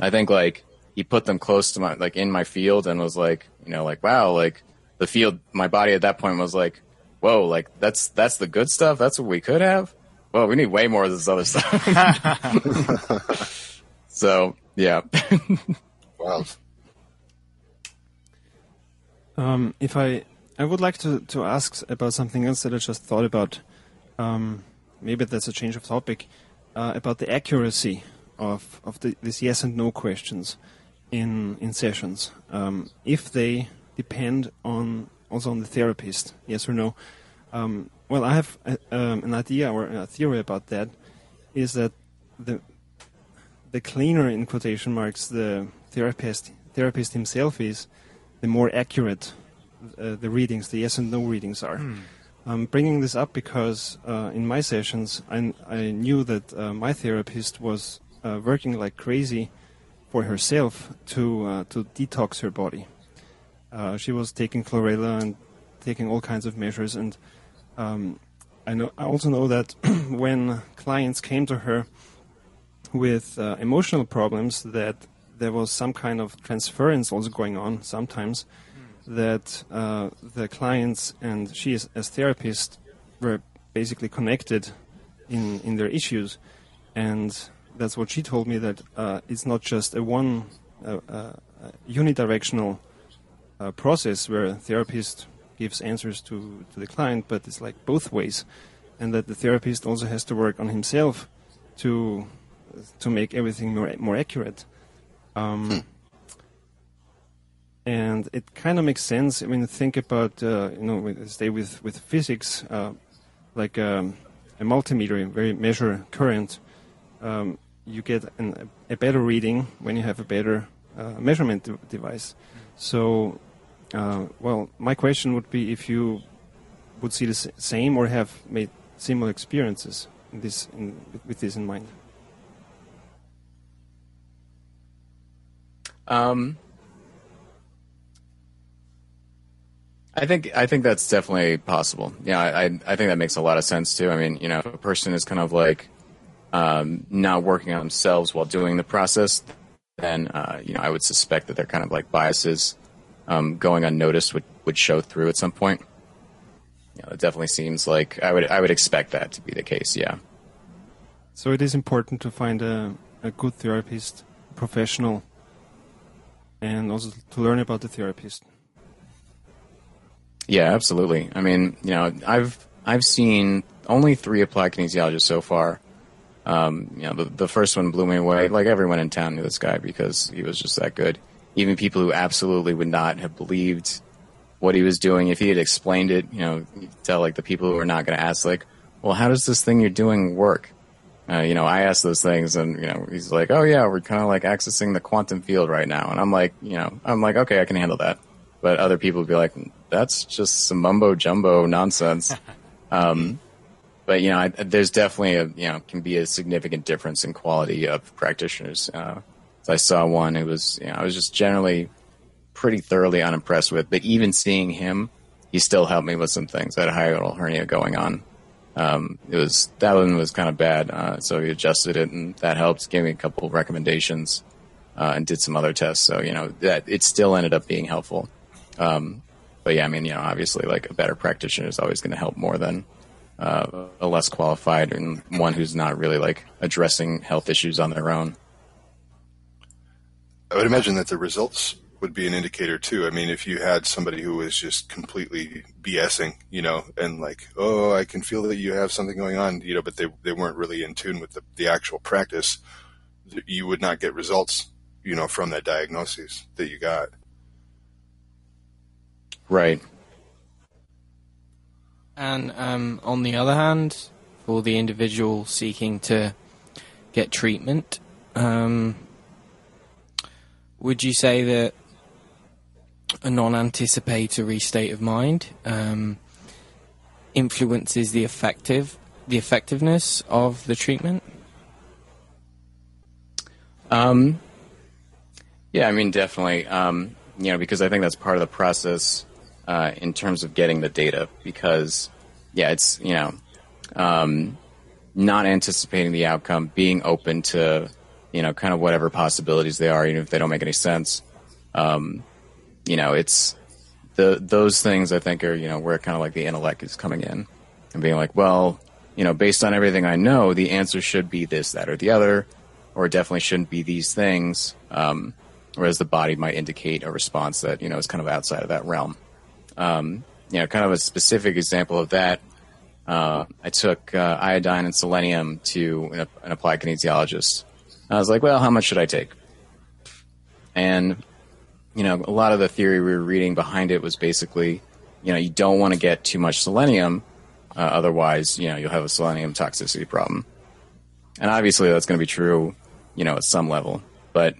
I think like he put them close to my, like in my field, and was like, you know, like, wow, like the field, my body at that point was like, whoa, like that's the good stuff. That's what we could have. Well, we need way more of this other stuff. So, yeah. Wow. If I would like to ask about something else that I just thought about. Maybe that's a change of topic, about the accuracy of these yes and no questions in sessions. If they depend also on the therapist, yes or no. Well, I have an idea or a theory about that, is that the cleaner, in quotation marks, the therapist himself is, the more accurate the readings, the yes and no readings are. I'm bringing this up because in my sessions, I knew that my therapist was working like crazy for herself to detox her body. She was taking chlorella and taking all kinds of measures. And I also know that when clients came to her with emotional problems, that there was some kind of transference also going on sometimes, that the clients and she as therapist were basically connected in their issues. And that's what she told me, that it's not just a unidirectional process where a therapist gives answers to the client, but it's like both ways, and that the therapist also has to work on himself to make everything more accurate. And it kind of makes sense when you think about, you know, stay with physics, like a multimeter where you measure current. You get a better reading when you have a better measurement device. So, well, my question would be if you would see the same or have made similar experiences with this in mind. I think that's definitely possible. Yeah, I think that makes a lot of sense too. I mean, you know, if a person is kind of like not working on themselves while doing the process, then you know, I would suspect that they're kind of like biases going unnoticed would show through at some point. Yeah, you know, it definitely seems like I would expect that to be the case. Yeah. So it is important to find a good therapist, professional, and also to learn about the therapist. Yeah, absolutely. I mean, you know, I've seen only 3 applied kinesiologists so far. You know, the first one blew me away. Like, everyone in town knew this guy because he was just that good. Even people who absolutely would not have believed what he was doing if he had explained it. You know, you could tell like the people who are not going to ask, like, well, how does this thing you're doing work? You know, I asked those things, and you know, he's like, oh yeah, we're kind of like accessing the quantum field right now, and I'm like, okay, I can handle that. But other people would be like, that's just some mumbo jumbo nonsense. But you know, there's definitely can be a significant difference in quality of practitioners. I saw one who was, you know, I was just generally pretty thoroughly unimpressed with, but even seeing him, he still helped me with some things. I had a hiatal hernia going on. That one was kind of bad. So he adjusted it and that helped, gave me a couple of recommendations, and did some other tests. So, you know, that it still ended up being helpful. But yeah, I mean, you know, obviously like a better practitioner is always going to help more than, a less qualified and one who's not really like addressing health issues on their own. I would imagine that the results would be an indicator too. I mean, if you had somebody who was just completely BSing, you know, and like, oh, I can feel that you have something going on, you know, but they weren't really in tune with the actual practice, you would not get results, you know, from that diagnosis that you got. Right. And on the other hand, for the individual seeking to get treatment, would you say that a non-anticipatory state of mind influences the effectiveness of the treatment? Yeah, I mean, definitely. You know, because I think that's part of the process in terms of getting the data. Because, yeah, it's, you know, not anticipating the outcome, being open to, you know, kind of whatever possibilities they are, even if they don't make any sense. You know, it's those things I think are, you know, where kind of like the intellect is coming in and being like, well, you know, based on everything I know, the answer should be this, that, or the other, or it definitely shouldn't be these things. Whereas the body might indicate a response that, you know, is kind of outside of that realm. You know, kind of a specific example of that. I took iodine and selenium to an applied kinesiologist. I was like, well, how much should I take? And, you know, a lot of the theory we were reading behind it was basically, you know, you don't want to get too much selenium. Otherwise, you know, you'll have a selenium toxicity problem. And obviously that's going to be true, you know, at some level. But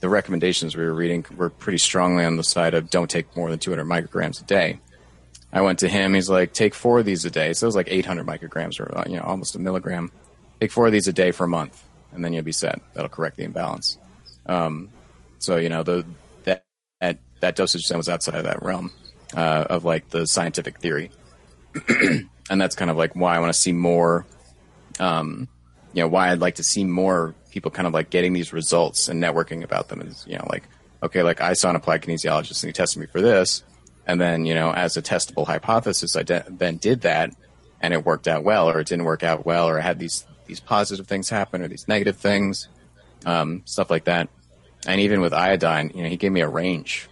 the recommendations we were reading were pretty strongly on the side of don't take more than 200 micrograms a day. I went to him. He's like, take 4 of these a day. So it was like 800 micrograms or, you know, almost a milligram. Take 4 of these a day for a month, and then you'll be set. That'll correct the imbalance. So, you know, that dosage then was outside of that realm of like the scientific theory. And that's kind of like why I want to see more, you know, why I'd like to see more people kind of like getting these results and networking about them is, you know, like, okay, like I saw an applied kinesiologist and he tested me for this. And then, you know, as a testable hypothesis, I then did that and it worked out well, or it didn't work out well, or I had these positive things happen or these negative things, stuff like that. And even with iodine, you know, he gave me a range.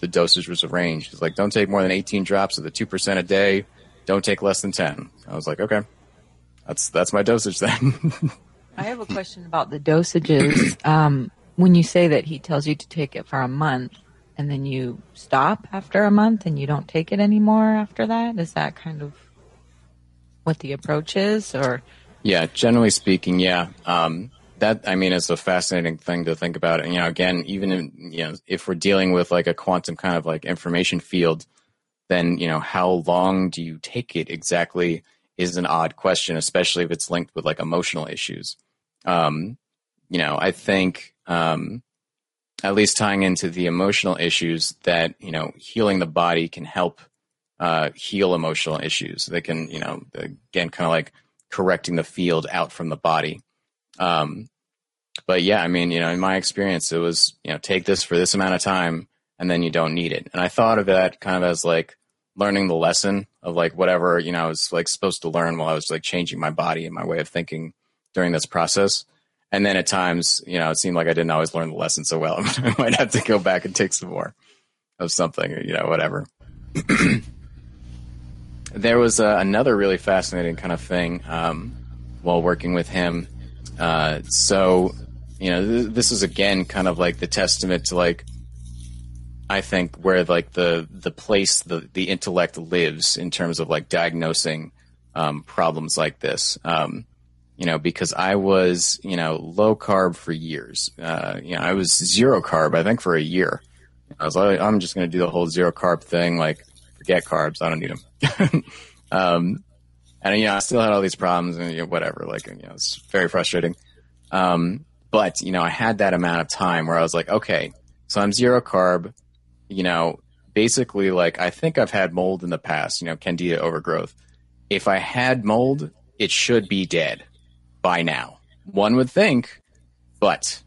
The dosage was a range. He's like, don't take more than 18 drops of the 2% a day. Don't take less than 10. I was like, okay, that's my dosage then. I have a question about the dosages. When you say that he tells you to take it for a month and then you stop after a month and you don't take it anymore after that, is that kind of what the approach is, or? Yeah, generally speaking, yeah. That, I mean, it's a fascinating thing to think about. And, you know, again, even in, you know, if we're dealing with like a quantum kind of like information field, then, you know, how long do you take it exactly is an odd question, especially if it's linked with like emotional issues. You know, I think at least tying into the emotional issues that, you know, healing the body can help heal emotional issues. They can, you know, again, kind of like correcting the field out from the body. But yeah, I mean, you know, in my experience, it was, you know, take this for this amount of time and then you don't need it. And I thought of that kind of as like learning the lesson of like whatever, you know, I was like supposed to learn while I was like changing my body and my way of thinking during this process. And then at times, you know, it seemed like I didn't always learn the lesson so well. I might have to go back and take some more of something, or, you know, whatever. There was another really fascinating kind of thing, while working with him. So, you know, this is again kind of like the testament to like, I think where like the place, the intellect lives in terms of like diagnosing, problems like this. You know, because I was, you know, low carb for years. You know, I was zero carb, I think for a year. I was like, I'm just going to do the whole zero carb thing. Like forget carbs. I don't need them. And, you know, I still had all these problems and, you know, whatever, like, you know, it's very frustrating. But, you know, I had that amount of time where I was like, okay, so I'm zero carb, you know, basically, like, I think I've had mold in the past, you know, candida overgrowth. If I had mold, it should be dead by now. One would think, but,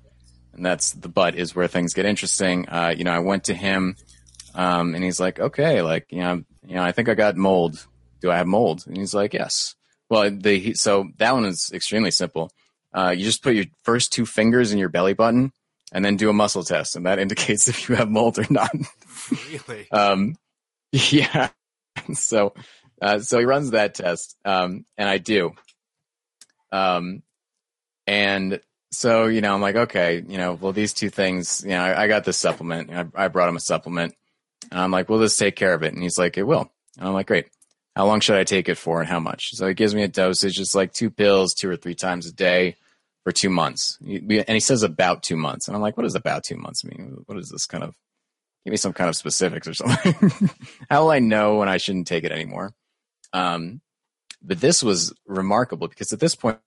and that's the but is where things get interesting. You know, I went to him and he's like, okay, like, you know, I think I got mold. Do I have mold? And he's like, yes. Well, so that one is extremely simple. You just put your first two fingers in your belly button and then do a muscle test. And that indicates if you have mold or not. Really? Yeah. So he runs that test. And I do. And so, you know, I'm like, okay, you know, well, these two things, you know, I got this supplement. I brought him a supplement. And I'm like, will this take care of it? And he's like, it will. And I'm like, great. How long should I take it for and how much? So he gives me a dosage. It's like 2 pills, 2 or 3 times a day for 2 months. And he says about 2 months. And I'm like, what does about 2 months mean? What is this kind of, give me some kind of specifics or something. How will I know when I shouldn't take it anymore? But this was remarkable because at this point,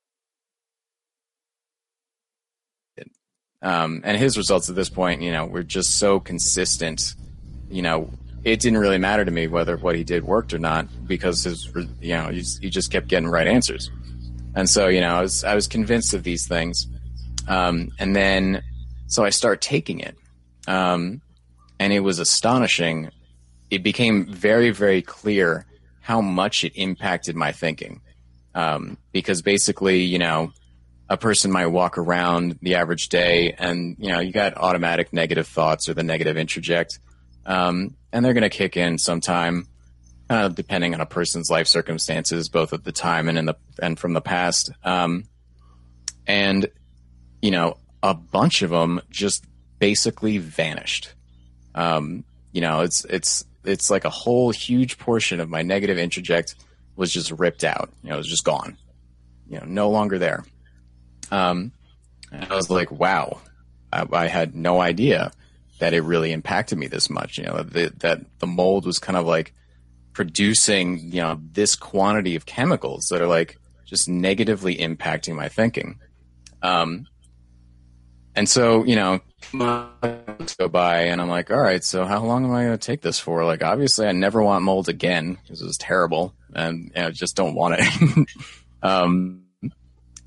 and his results at this point, you know, were just so consistent, you know, it didn't really matter to me whether what he did worked or not because his, you know, he just kept getting right answers. And so, you know, I was convinced of these things. And then, so I start taking it. And it was astonishing. It became very, very clear how much it impacted my thinking. Because basically, you know, a person might walk around the average day and, you know, you got automatic negative thoughts or the negative interject. And they're going to kick in sometime, depending on a person's life circumstances, both at the time and from the past. And you know, a bunch of them just basically vanished. You know, it's like a whole huge portion of my negative interject was just ripped out. You know, it was just gone. You know, no longer there. And I was like, wow, I had no idea that it really impacted me this much, you know, that the mold was kind of like producing, you know, this quantity of chemicals that are like just negatively impacting my thinking. And so, you know, months go by and I'm like, all right, so how long am I going to take this for? Like, obviously I never want mold again. This is terrible. And I just don't want it.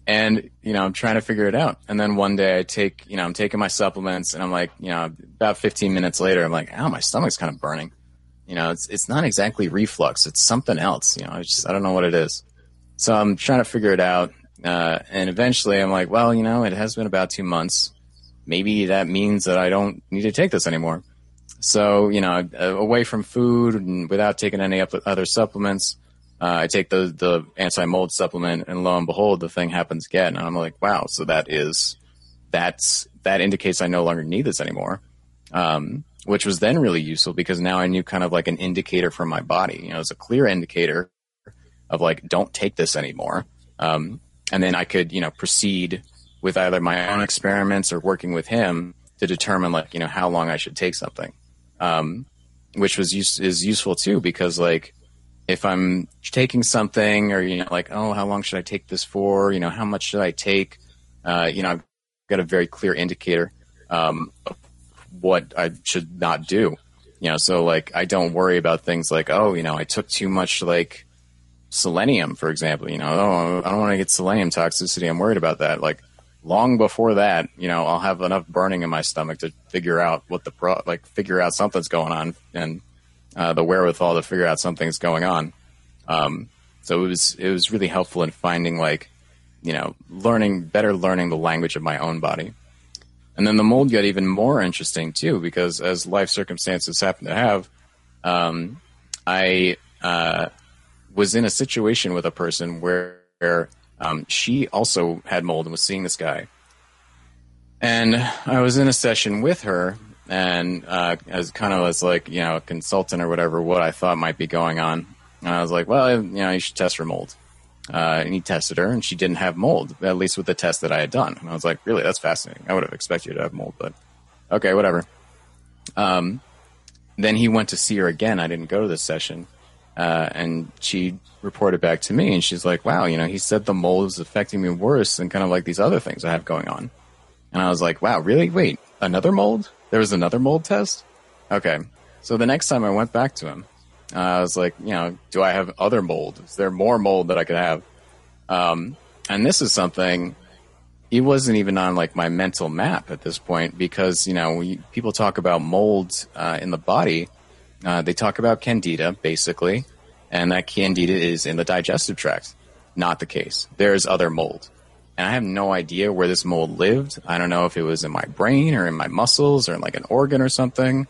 And, you know, I'm trying to figure it out. And then one day I'm taking my supplements and I'm like, you know, about 15 minutes later, I'm like, oh, my stomach's kind of burning. You know, it's not exactly reflux. It's something else. You know, I don't know what it is. So I'm trying to figure it out. And eventually I'm like, well, you know, it has been about 2 months. Maybe that means that I don't need to take this anymore. So, you know, away from food and without taking any other supplements, I take the anti-mold supplement, and lo and behold, the thing happens again. And I'm like, wow, so that indicates I no longer need this anymore, which was then really useful because now I knew kind of like an indicator from my body. You know, it was a clear indicator of like, don't take this anymore. And then I could, you know, proceed with either my own experiments or working with him to determine like, you know, how long I should take something, which is useful too because like, if I'm taking something or, you know, like, oh, how long should I take this for? You know, how much should I take? You know, I've got a very clear indicator of what I should not do. You know, so like I don't worry about things like, oh, you know, I took too much like selenium, for example. You know, oh, I don't want to get selenium toxicity. I'm worried about that. Like long before that, you know, I'll have enough burning in my stomach to figure out figure out something's going on and the wherewithal to figure out something's going on. So it was really helpful in finding like, you know, learning the language of my own body. And then the mold got even more interesting too, because as life circumstances happen to have, I was in a situation with a person where she also had mold and was seeing this guy. And I was in a session with her. And as kind of as like, you know, a consultant or whatever, what I thought might be going on. And I was like, well, you know, you should test for mold. And he tested her and she didn't have mold, at least with the test that I had done. And I was like, really, that's fascinating. I would have expected you to have mold, but okay, whatever. Then he went to see her again. I didn't go to this session. And she reported back to me and she's like, wow, you know, he said the mold is affecting me worse than kind of like these other things I have going on. And I was like, wow, really? Wait, another mold? There was another mold test? Okay. So the next time I went back to him, I was like, you know, do I have other mold? Is there more mold that I could have? And this is something, it wasn't even on like my mental map at this point, because, you know, when people talk about mold in the body, they talk about candida basically, and that candida is in the digestive tract. Not the case. There's other mold. And I have no idea where this mold lived. I don't know if it was in my brain or in my muscles or in like an organ or something,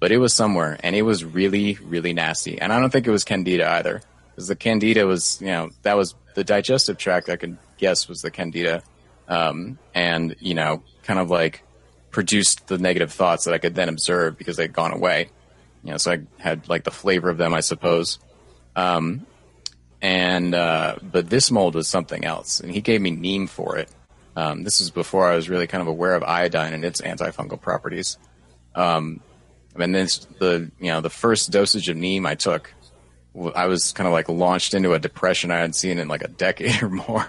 but it was somewhere, and it was really, really nasty. And I don't think it was candida either, because the candida was, you know, that was the digestive tract, I could guess was the candida, and, you know, kind of like produced the negative thoughts that I could then observe because they'd gone away. You know, so I had like the flavor of them, I suppose. But this mold was something else, and he gave me neem for it. This was before I was really kind of aware of iodine and its antifungal properties. And then the first dosage of neem I took, I was kind of like launched into a depression I hadn't seen in like a decade or more.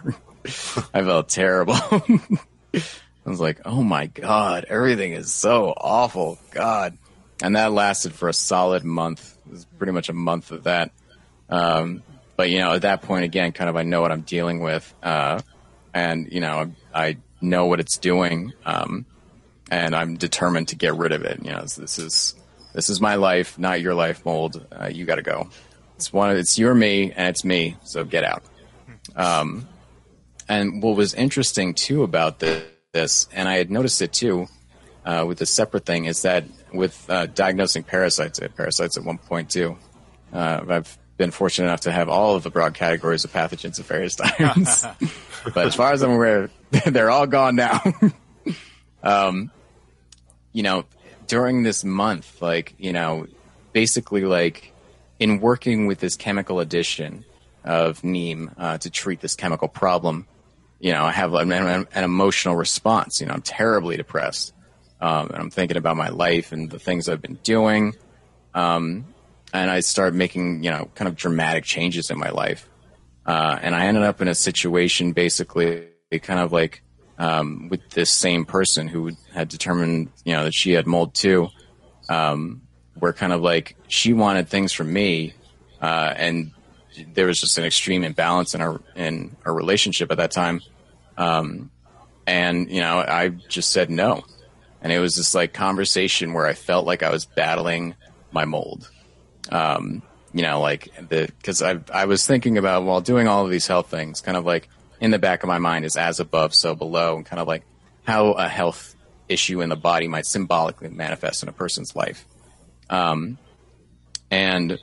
I felt terrible. I was like, oh my God, everything is so awful. God. And that lasted for a solid month. It was pretty much a month of that. But, you know, at that point, again, kind of I know what I'm dealing with. And, you know, I know what it's doing. And I'm determined to get rid of it. You know, this is my life, not your life, mold. You got to go. It's your me, and it's me. So get out. And what was interesting, too, about this, and I had noticed it, too, with a separate thing, is that with diagnosing parasites, I had parasites at one point, too. I've been fortunate enough to have all of the broad categories of pathogens at various times. But as far as I'm aware, they're all gone now. You know, during this month, like, you know, basically like in working with this chemical addition of neem to treat this chemical problem, you know, I have an emotional response. You know, I'm terribly depressed. And I'm thinking about my life and the things I've been doing. And I started making, you know, kind of dramatic changes in my life. And I ended up in a situation basically kind of like with this same person who had determined, you know, that she had mold too, where kind of like she wanted things from me. And there was just an extreme imbalance in our relationship at that time. And, you know, I just said no. And it was this like conversation where I felt like I was battling my mold. You know, like because I was thinking about while doing all of these health things, kind of like in the back of my mind is as above, so below, and kind of like how a health issue in the body might symbolically manifest in a person's life. And,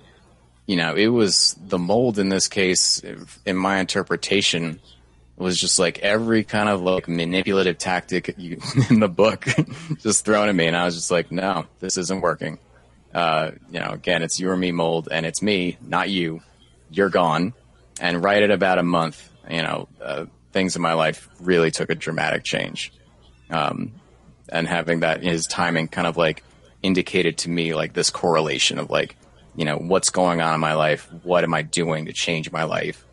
you know, it was the mold in this case, in my interpretation, was just like every kind of like manipulative tactic in the book just thrown at me. And I was just like, no, this isn't working. You know, again, it's you or me mold, and it's me, not you. You're gone. And right at about a month, you know, things in my life really took a dramatic change. And having that, his timing kind of like indicated to me like this correlation of like, you know, what's going on in my life? What am I doing to change my life?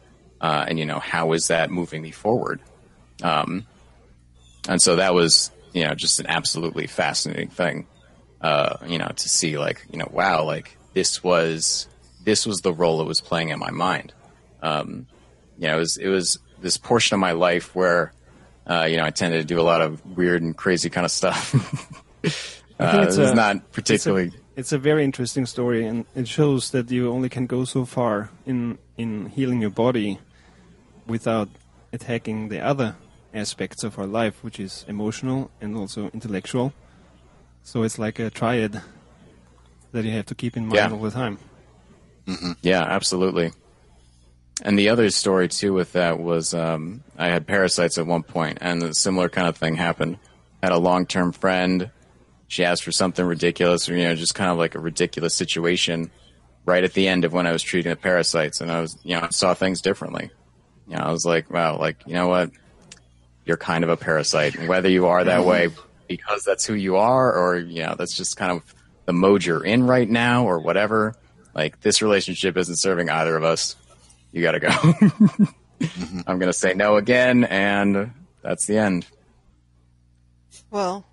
And, you know, how is that moving me forward? And so that was, you know, just an absolutely fascinating thing. You know, to see like, you know, wow, like this was the role it was playing in my mind. You know, it was this portion of my life where, you know, I tended to do a lot of weird and crazy kind of stuff. It's not particularly. It's a very interesting story, and it shows that you only can go so far in healing your body without attacking the other aspects of our life, which is emotional and also intellectual. So it's like a triad that you have to keep in mind all the time. Mm-hmm. Yeah, absolutely. And the other story, too, with that was I had parasites at one point, and a similar kind of thing happened. I had a long-term friend. She asked for something ridiculous, or, you know, just kind of like a ridiculous situation right at the end of when I was treating the parasites, and I was, you know, I saw things differently. You know, I was like, wow, like, you know what? You're kind of a parasite, and whether you are that way because that's who you are, or, you know, that's just kind of the mode you're in right now or whatever. Like, this relationship isn't serving either of us. You got to go. Mm-hmm. I'm going to say no again, and that's the end. Well,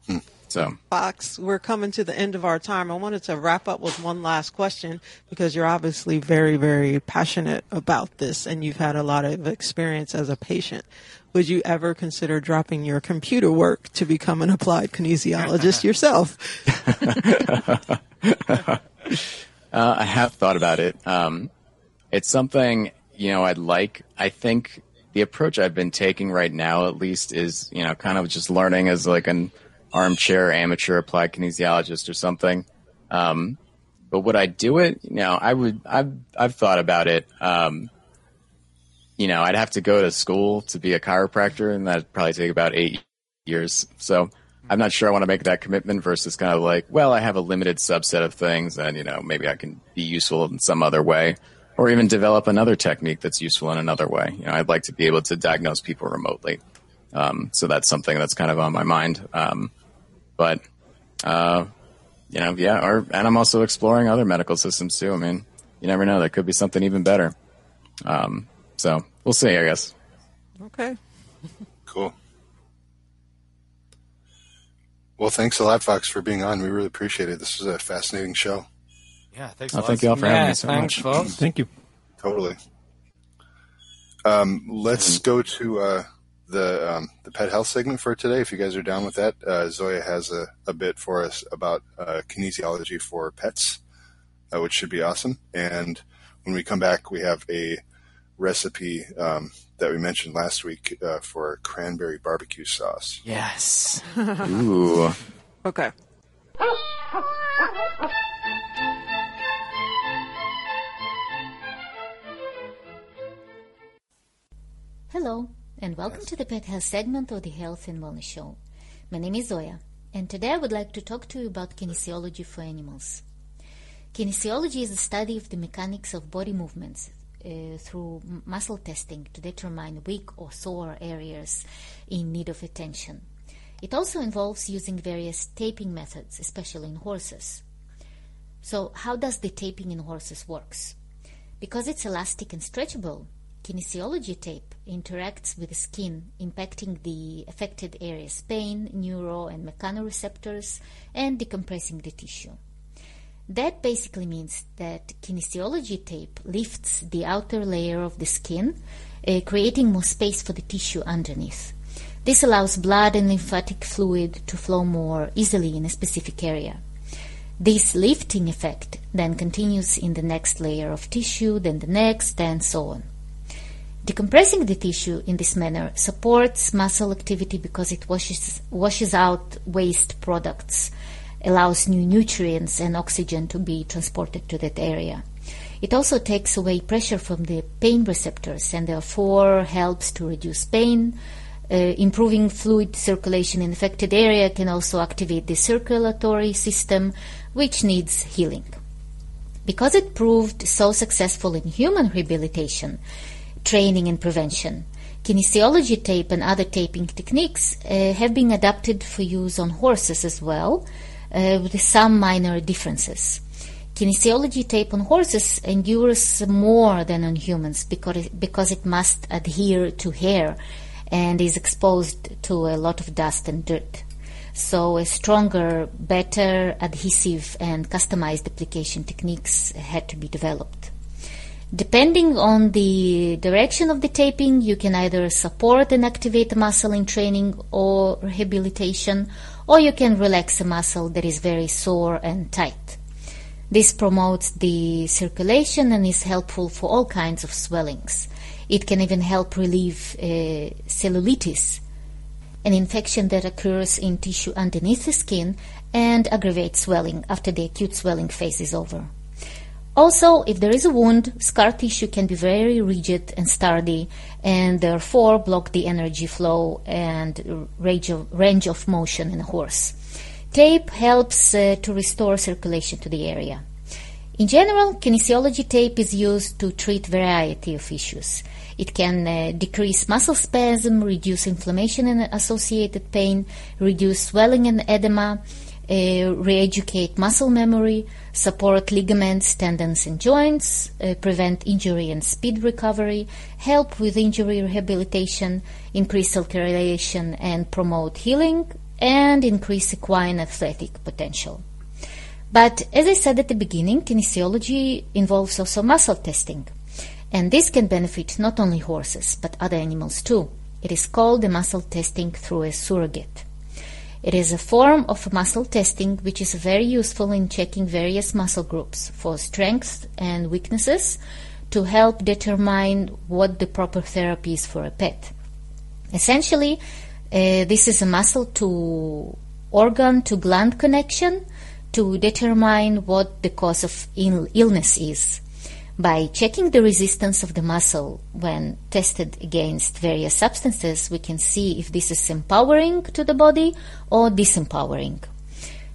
So, Fox, we're coming to the end of our time. I wanted to wrap up with one last question because you're obviously very, very passionate about this and you've had a lot of experience as a patient. Would you ever consider dropping your computer work to become an applied kinesiologist yourself? I have thought about it. It's something, you know, I'd like. I think the approach I've been taking right now, at least, is, you know, kind of just learning as like an armchair amateur applied kinesiologist or something. But would I do it? You know, I would. I've thought about it. You know, I'd have to go to school to be a chiropractor, and that'd probably take about 8 years. So I'm not sure I want to make that commitment versus kind of like, well, I have a limited subset of things, and, you know, maybe I can be useful in some other way, or even develop another technique that's useful in another way. You know, I'd like to be able to diagnose people remotely. So that's something that's kind of on my mind. You know, yeah, and I'm also exploring other medical systems too. I mean, you never know. There could be something even better. So we'll see, I guess. Okay. Cool. Well, thanks a lot, Fox, for being on. We really appreciate it. This was a fascinating show. Yeah, thanks a lot. Thank you all for having me so much. Folks. Thank you. Totally. Let's go to the pet health segment for today. If you guys are down with that, Zoya has a bit for us about kinesiology for pets, which should be awesome. And when we come back, we have a recipe that we mentioned last week for cranberry barbecue sauce. Yes. Ooh. Okay. Hello, and welcome to the Pet Health segment of the Health and Wellness Show. My name is Zoya, and today I would like to talk to you about kinesiology for animals. Kinesiology is the study of the mechanics of body movements through muscle testing to determine weak or sore areas in need of attention. It also involves using various taping methods, especially in horses. So how does the taping in horses works? Because it's elastic and stretchable, kinesiology tape interacts with the skin, impacting the affected areas, pain, neuro and mechanoreceptors, and decompressing the tissue. That basically means that kinesiology tape lifts the outer layer of the skin, creating more space for the tissue underneath. This allows blood and lymphatic fluid to flow more easily in a specific area. This lifting effect then continues in the next layer of tissue, then the next, and so on. Decompressing the tissue in this manner supports muscle activity because it washes out waste products, allows new nutrients and oxygen to be transported to that area. It also takes away pressure from the pain receptors and therefore helps to reduce pain. Improving fluid circulation in affected area can also activate the circulatory system, which needs healing. Because it proved so successful in human rehabilitation, training and prevention, kinesiology tape and other taping techniques have been adapted for use on horses as well, with some minor differences. Kinesiology tape on horses endures more than on humans because it must adhere to hair and is exposed to a lot of dust and dirt. So a stronger, better, adhesive and customized application techniques had to be developed. Depending on the direction of the taping, you can either support and activate a muscle in training or rehabilitation, or you can relax a muscle that is very sore and tight. This promotes the circulation and is helpful for all kinds of swellings. It can even help relieve cellulitis, an infection that occurs in tissue underneath the skin and aggravates swelling after the acute swelling phase is over. Also, if there is a wound, scar tissue can be very rigid and sturdy and therefore block the energy flow and range of motion in a horse. Tape helps to restore circulation to the area. In general, kinesiology tape is used to treat variety of issues. It can decrease muscle spasm, reduce inflammation and associated pain, reduce swelling and edema, re-educate muscle memory, support ligaments, tendons, and joints, prevent injury and speed recovery, help with injury rehabilitation, increase circulation and promote healing, and increase equine athletic potential. But as I said at the beginning, kinesiology involves also muscle testing, and this can benefit not only horses but other animals too. It is called the muscle testing through a surrogate. It is a form of muscle testing which is very useful in checking various muscle groups for strengths and weaknesses to help determine what the proper therapy is for a pet. Essentially, this is a muscle-to-organ-to-gland connection to determine what the cause of illness is. By checking the resistance of the muscle when tested against various substances, we can see if this is empowering to the body or disempowering.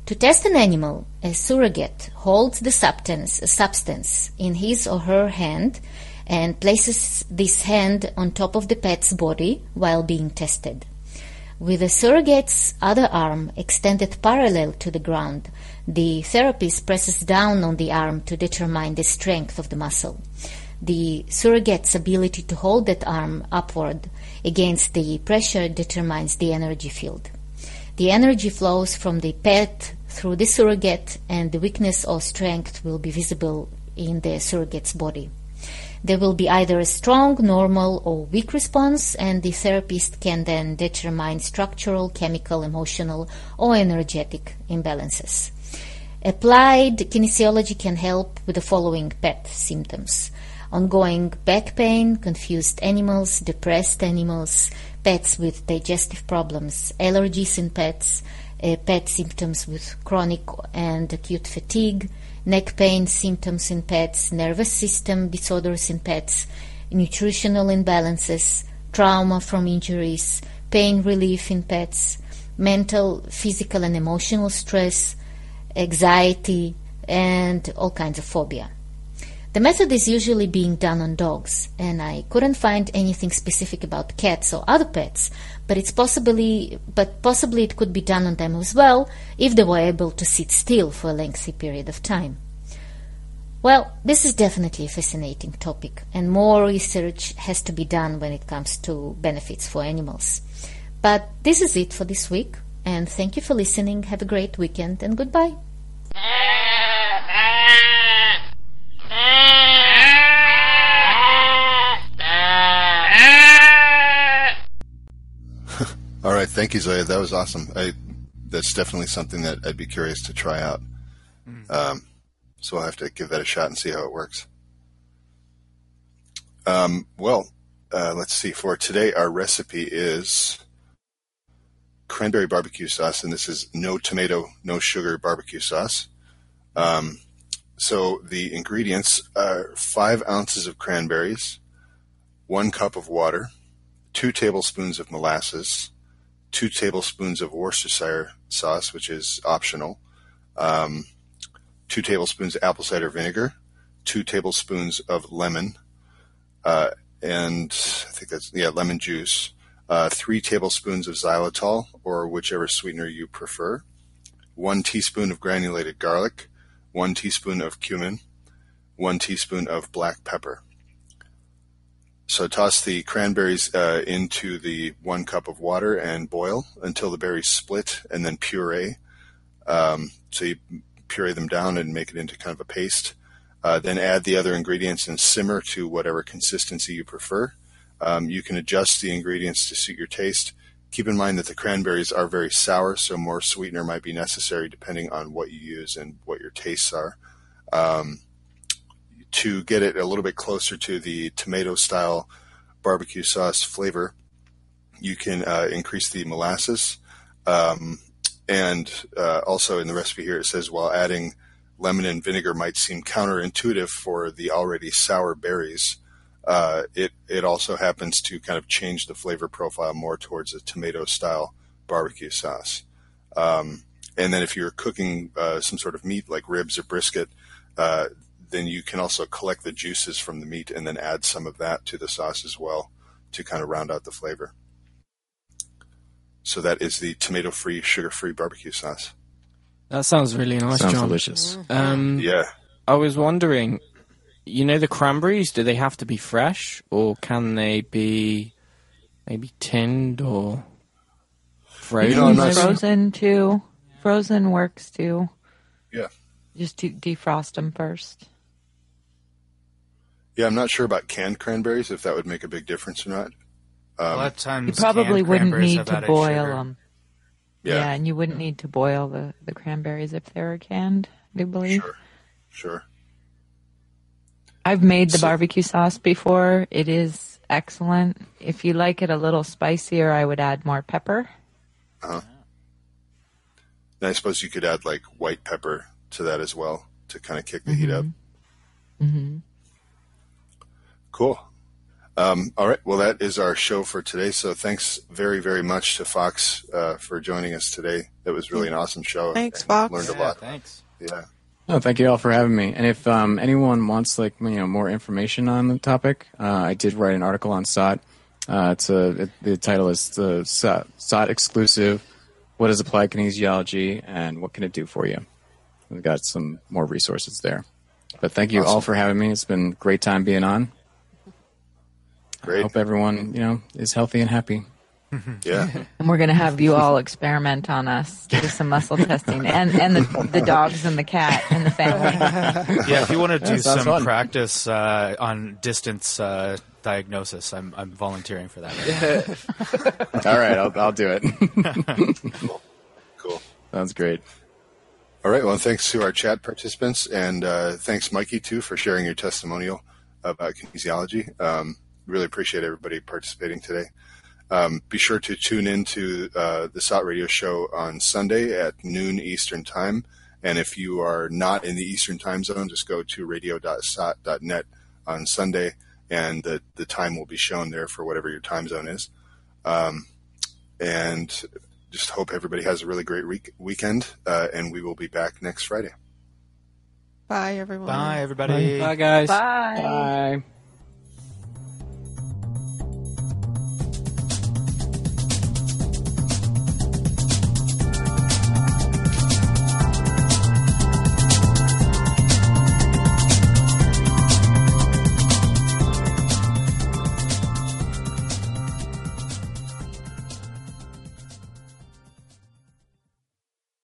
To test an animal, a surrogate holds the substance in his or her hand and places this hand on top of the pet's body while being tested. With the surrogate's other arm extended parallel to the ground, the therapist presses down on the arm to determine the strength of the muscle. The surrogate's ability to hold that arm upward against the pressure determines the energy field. The energy flows from the pet through the surrogate, and the weakness or strength will be visible in the surrogate's body. There will be either a strong, normal, or weak response, and the therapist can then determine structural, chemical, emotional, or energetic imbalances. Applied kinesiology can help with the following pet symptoms: ongoing back pain, confused animals, depressed animals, pets with digestive problems, allergies in pets, pet symptoms with chronic and acute fatigue, neck pain symptoms in pets, nervous system disorders in pets, nutritional imbalances, trauma from injuries, pain relief in pets, mental, physical, and emotional stress, anxiety, and all kinds of phobia. The method is usually being done on dogs, and I couldn't find anything specific about cats or other pets, but possibly it could be done on them as well if they were able to sit still for a lengthy period of time. Well, this is definitely a fascinating topic, and more research has to be done when it comes to benefits for animals. But this is it for this week, and thank you for listening. Have a great weekend, and goodbye. All right, thank you, Zoya. That was awesome. That's definitely something that I'd be curious to try out. So I'll have to give that a shot and see how it works. Let's see. For today, our recipe is cranberry barbecue sauce, and this is no tomato, no sugar barbecue sauce. So the ingredients are 5 ounces of cranberries, 1 cup of water, 2 tablespoons of molasses, 2 tablespoons of Worcestershire sauce, which is optional, 2 tablespoons of apple cider vinegar, 2 tablespoons of lemon, and I think that's, lemon juice, 3 tablespoons of xylitol, or whichever sweetener you prefer, 1 teaspoon of granulated garlic, 1 teaspoon of cumin, 1 teaspoon of black pepper. So toss the cranberries into the 1 cup of water and boil until the berries split, and then puree. So you puree them down and make it into kind of a paste. Then add the other ingredients and simmer to whatever consistency you prefer. You can adjust the ingredients to suit your taste. Keep in mind that the cranberries are very sour, so more sweetener might be necessary depending on what you use and what your tastes are. To get it a little bit closer to the tomato-style barbecue sauce flavor, you can increase the molasses. Also in the recipe here, it says, while adding lemon and vinegar might seem counterintuitive for the already sour berries, it also happens to kind of change the flavor profile more towards a tomato-style barbecue sauce. And then if you're cooking some sort of meat like ribs or brisket, then you can also collect the juices from the meat and then add some of that to the sauce as well to kind of round out the flavor. So that is the tomato-free, sugar-free barbecue sauce. That sounds really nice, John. Sounds delicious. Yeah. I was wondering, the cranberries, do they have to be fresh, or can they be maybe tinned or right? You know, I'm not frozen too. Frozen works too. Yeah. Just defrost them first. Yeah, I'm not sure about canned cranberries, if that would make a big difference or not. A lot of times you probably wouldn't need to boil them. Yeah, and you wouldn't need to boil the cranberries if they were canned, I do believe. Sure, sure. I've made the barbecue sauce before. It is excellent. If you like it a little spicier, I would add more pepper. Uh-huh. And I suppose you could add, like, white pepper to that as well to kind of kick the heat up. Mm-hmm. Cool. All right. Well, that is our show for today. So thanks very, very much to Fox for joining us today. That was really an awesome show. Thanks, Fox. Learned a lot. Thanks. Yeah. No, thank you all for having me. And if anyone wants, like, you know, more information on the topic, I did write an article on SOT. The title is the SOT Exclusive: What is Applied Kinesiology and What Can It Do for You? We've got some more resources there. But thank you all for having me. It's been a great time being on. Great. I hope everyone, you know, is healthy and happy. Yeah. And we're going to have you all experiment on us, do some muscle testing, and the dogs and the cat and the family. Yeah, if you want to do some fun practice on distance diagnosis, I'm volunteering for that right now. All right, I'll do it. Cool. Sounds great. All right, well, thanks to our chat participants, and thanks, Mikey, too, for sharing your testimonial about kinesiology. Really appreciate everybody participating today. Be sure to tune in to the SOT Radio Show on Sunday at noon Eastern Time. And if you are not in the Eastern Time Zone, just go to radio.sot.net on Sunday, and the time will be shown there for whatever your time zone is. And just hope everybody has a really great weekend, and we will be back next Friday. Bye, everyone. Bye, everybody. Bye, guys. Bye. Bye.